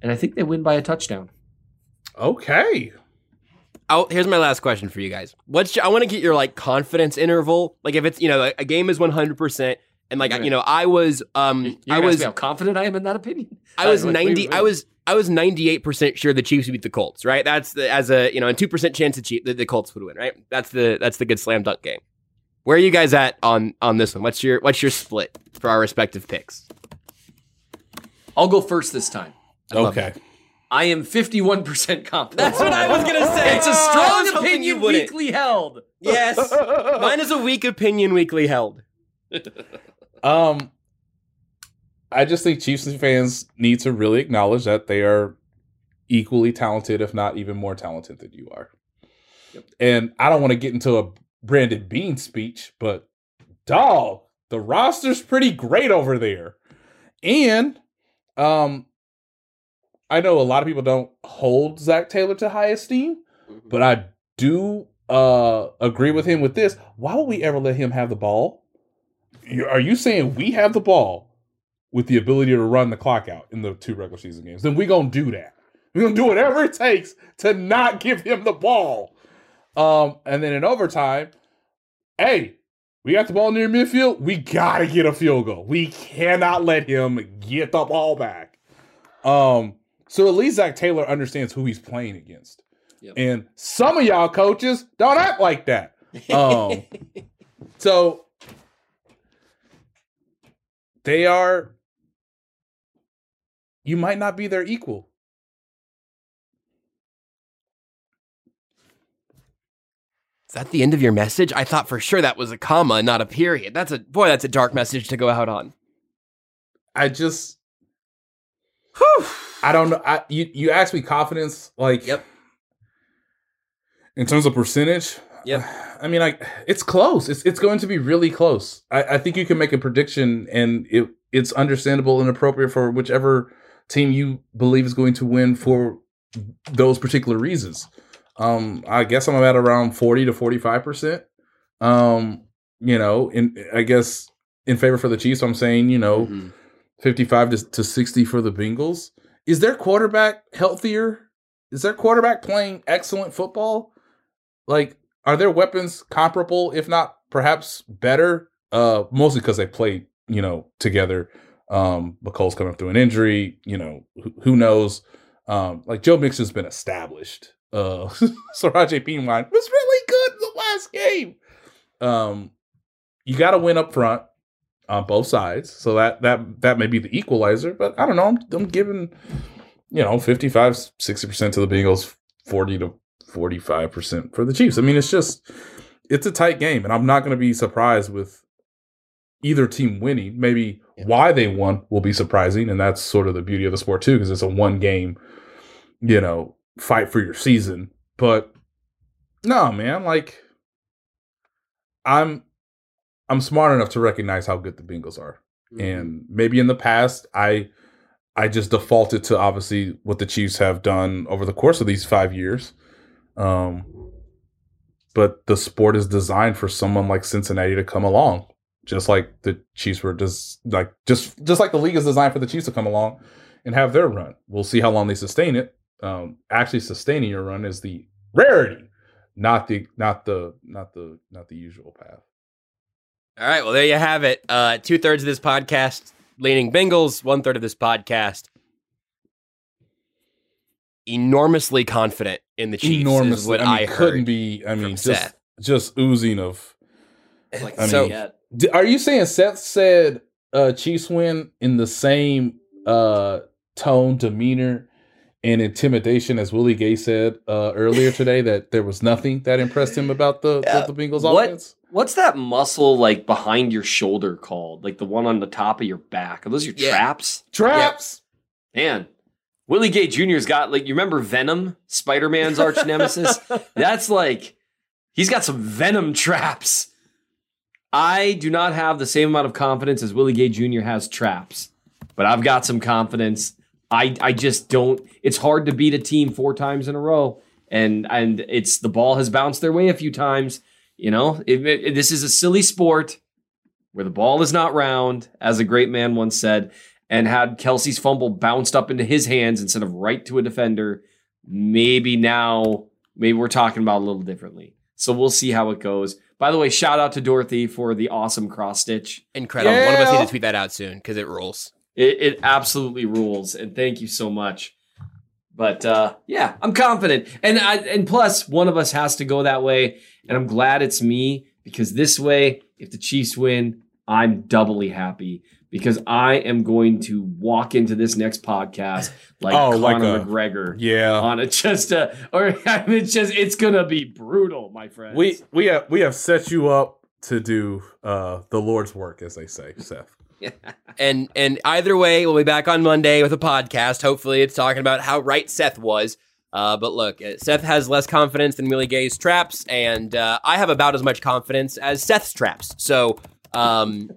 and I think they win by a touchdown. Okay. Oh, here's my last question for you guys. What's your, I want to get your like confidence interval. Like if it's, you know, like a game is one hundred percent, and like gonna, you know, I was um I was how confident I am in that opinion. I was like, ninety. Wait, wait. I was I was ninety-eight percent sure the Chiefs would beat the Colts. Right. That's the, as a you know, and two percent chance the, Chiefs, the the Colts would win. Right. That's the that's the good slam dunk game. Where are you guys at on, on this one? What's your what's your split for our respective picks? I'll go first this time. I okay. I am fifty-one percent confident. That's what I was going to say. It's a strong opinion weekly held. Yes. Mine is a weak opinion weekly held. Um, I just think Chiefs fans need to really acknowledge that they are equally talented, if not even more talented than you are. Yep. And I don't want to get into a Brandon Bean speech, but dog, the roster's pretty great over there. And um, I know a lot of people don't hold Zach Taylor to high esteem, mm-hmm. but I do uh, agree with him with this. Why would we ever let him have the ball? Are you saying we have the ball with the ability to run the clock out in the two regular season games? Then we're going to do that. We're going to do whatever it takes to not give him the ball. Um, and then in overtime, hey, we got the ball near midfield. We got to get a field goal. We cannot let him get the ball back. Um, so at least Zach Taylor understands who he's playing against. Yep. And some of y'all coaches don't act like that. Um, so they are, you might not be their equal. Is that the end of your message? I thought for sure that was a comma, not a period. That's a boy, that's a dark message to go out on. I just, whew. I don't know. I, you you asked me confidence, like, yep. In terms of percentage, yep. I mean, like, it's close. It's it's going to be really close. I, I think you can make a prediction, and it it's understandable and appropriate for whichever team you believe is going to win for those particular reasons. Um, I guess I'm at around forty to forty-five percent. Um, you know, in I guess in favor for the Chiefs, I'm saying, you know, mm-hmm. fifty-five to sixty for the Bengals. Is their quarterback healthier? Is their quarterback playing excellent football? Like, are their weapons comparable, if not perhaps better? Uh, mostly because they played, you know, together. Um, McColl's coming up through an injury, you know, who, who knows? Um, like Joe Mixon's been established. Uh, Sirajah Pinwine was really good in the last game. Um, you got to win up front on both sides, so that that that may be the equalizer. But I don't know. I'm, I'm giving you know fifty-five, sixty percent to the Bengals, forty to forty-five percent for the Chiefs. I mean, it's just it's a tight game, and I'm not going to be surprised with either team winning. Maybe yeah. why they won will be surprising, and that's sort of the beauty of the sport too, because it's a one game, you know. Fight for your season, but no, man. Like, I'm, I'm smart enough to recognize how good the Bengals are, mm-hmm. and maybe in the past, I, I just defaulted to obviously what the Chiefs have done over the course of these five years. Um, but the sport is designed for someone like Cincinnati to come along, just like the Chiefs were, just like just just like the league is designed for the Chiefs to come along and have their run. We'll see how long they sustain it. Um, actually sustaining your run is the rarity, not the not the not the not the usual path. All right, well there you have it. Uh, two thirds of this podcast leaning Bengals, one third of this podcast enormously confident in the Chiefs. Enormously, is what I, mean, I couldn't heard be. I mean, just Seth. just oozing of. Like, I so, mean, d- are you saying Seth said uh, Chiefs win in the same uh, tone, demeanor? And intimidation, as Willie Gay said uh, earlier today, that there was nothing that impressed him about the, yeah. the, the Bengals what, offense. What's that muscle like behind your shoulder called? Like the one on the top of your back? Are those your yeah. traps? Traps! Yep. Man, Willie Gay Junior's got, like, you remember Venom? Spider-Man's arch nemesis? That's like, he's got some Venom traps. I do not have the same amount of confidence as Willie Gay Junior has traps, but I've got some confidence. I, I just don't. It's hard to beat a team four times in a row, and and it's the ball has bounced their way a few times. You know, it, it, this is a silly sport where the ball is not round, as a great man once said. And had Kelsey's fumble bounced up into his hands instead of right to a defender, maybe now maybe we're talking about a little differently. So we'll see how it goes. By the way, shout out to Dorothy for the awesome cross stitch. Incredible. Yeah. One of us needs to tweet that out soon because it rules. It, it absolutely rules, and thank you so much. But uh, yeah, I'm confident, and I, and plus one of us has to go that way, and I'm glad it's me because this way, if the Chiefs win, I'm doubly happy because I am going to walk into this next podcast like oh, Conor like a, McGregor. Yeah. On a just a, or I mean, it's just, it's going to be brutal, my friends. We, we have, we have set you up to do uh, the Lord's work, as they say, Seth. and, and either way, we'll be back on Monday with a podcast. Hopefully it's talking about how right Seth was. Uh, but look, Seth has less confidence than Willie Gay's traps, and uh, I have about as much confidence as Seth's traps. So, um,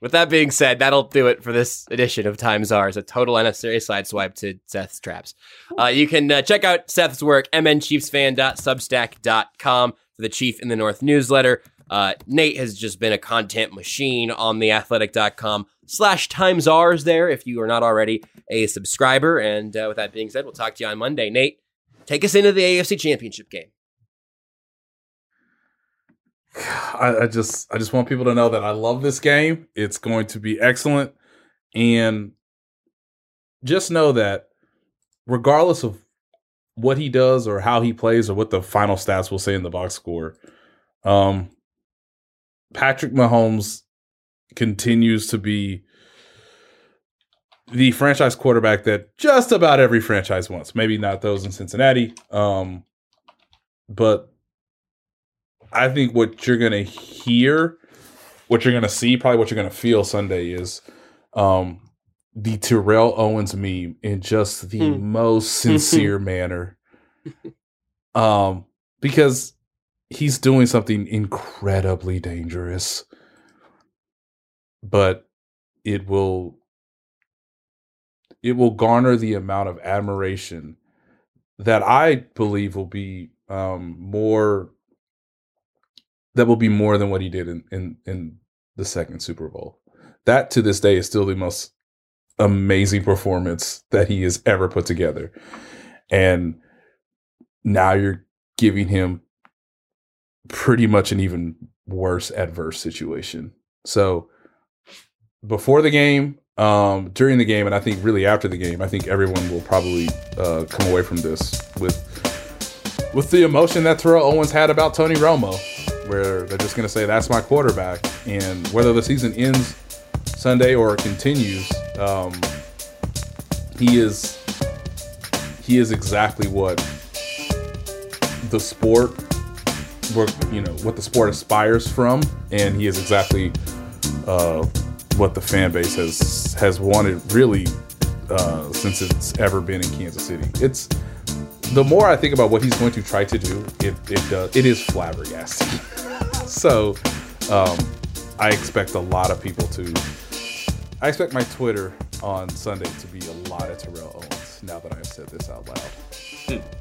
with that being said, that'll do it for this edition of Times R. It's a total unnecessary sideswipe to Seth's traps. Uh, you can uh, check out Seth's work, m n chiefs fan dot substack dot com, for the Chief in the North newsletter. Uh, Nate has just been a content machine on the athletic dot com slash times R's there if you are not already a subscriber. And uh, with that being said, we'll talk to you on Monday. Nate, take us into the A F C Championship game. I, I just, I just want people to know that I love this game. It's going to be excellent. And just know that regardless of what he does or how he plays or what the final stats will say in the box score, um, Patrick Mahomes continues to be the franchise quarterback that just about every franchise wants. Maybe not those in Cincinnati. Um, but I think what you're going to hear, what you're going to see, probably what you're going to feel Sunday is um, the Terrell Owens meme in just the mm. most sincere manner. Um, because he's doing something incredibly dangerous, but it will it will garner the amount of admiration that I believe will be um, more that will be more than what he did in, in, in the second Super Bowl. That to this day is still the most amazing performance that he has ever put together, and now you're giving him pretty much an even worse adverse situation. So before the game, um, during the game, and I think really after the game, I think everyone will probably uh, come away from this with with the emotion that Terrell Owens had about Tony Romo, where they're just going to say, that's my quarterback. And whether the season ends Sunday or continues, um, he is he is exactly what the sport Work, you know what the sport aspires from, and he is exactly uh, what the fan base has has wanted really uh, since it's ever been in Kansas City. It's the more I think about what he's going to try to do, it it does it is flabbergasting. So um, I expect a lot of people to. I expect my Twitter on Sunday to be a lot of Terrell Owens. Now that I've said this out loud. Mm.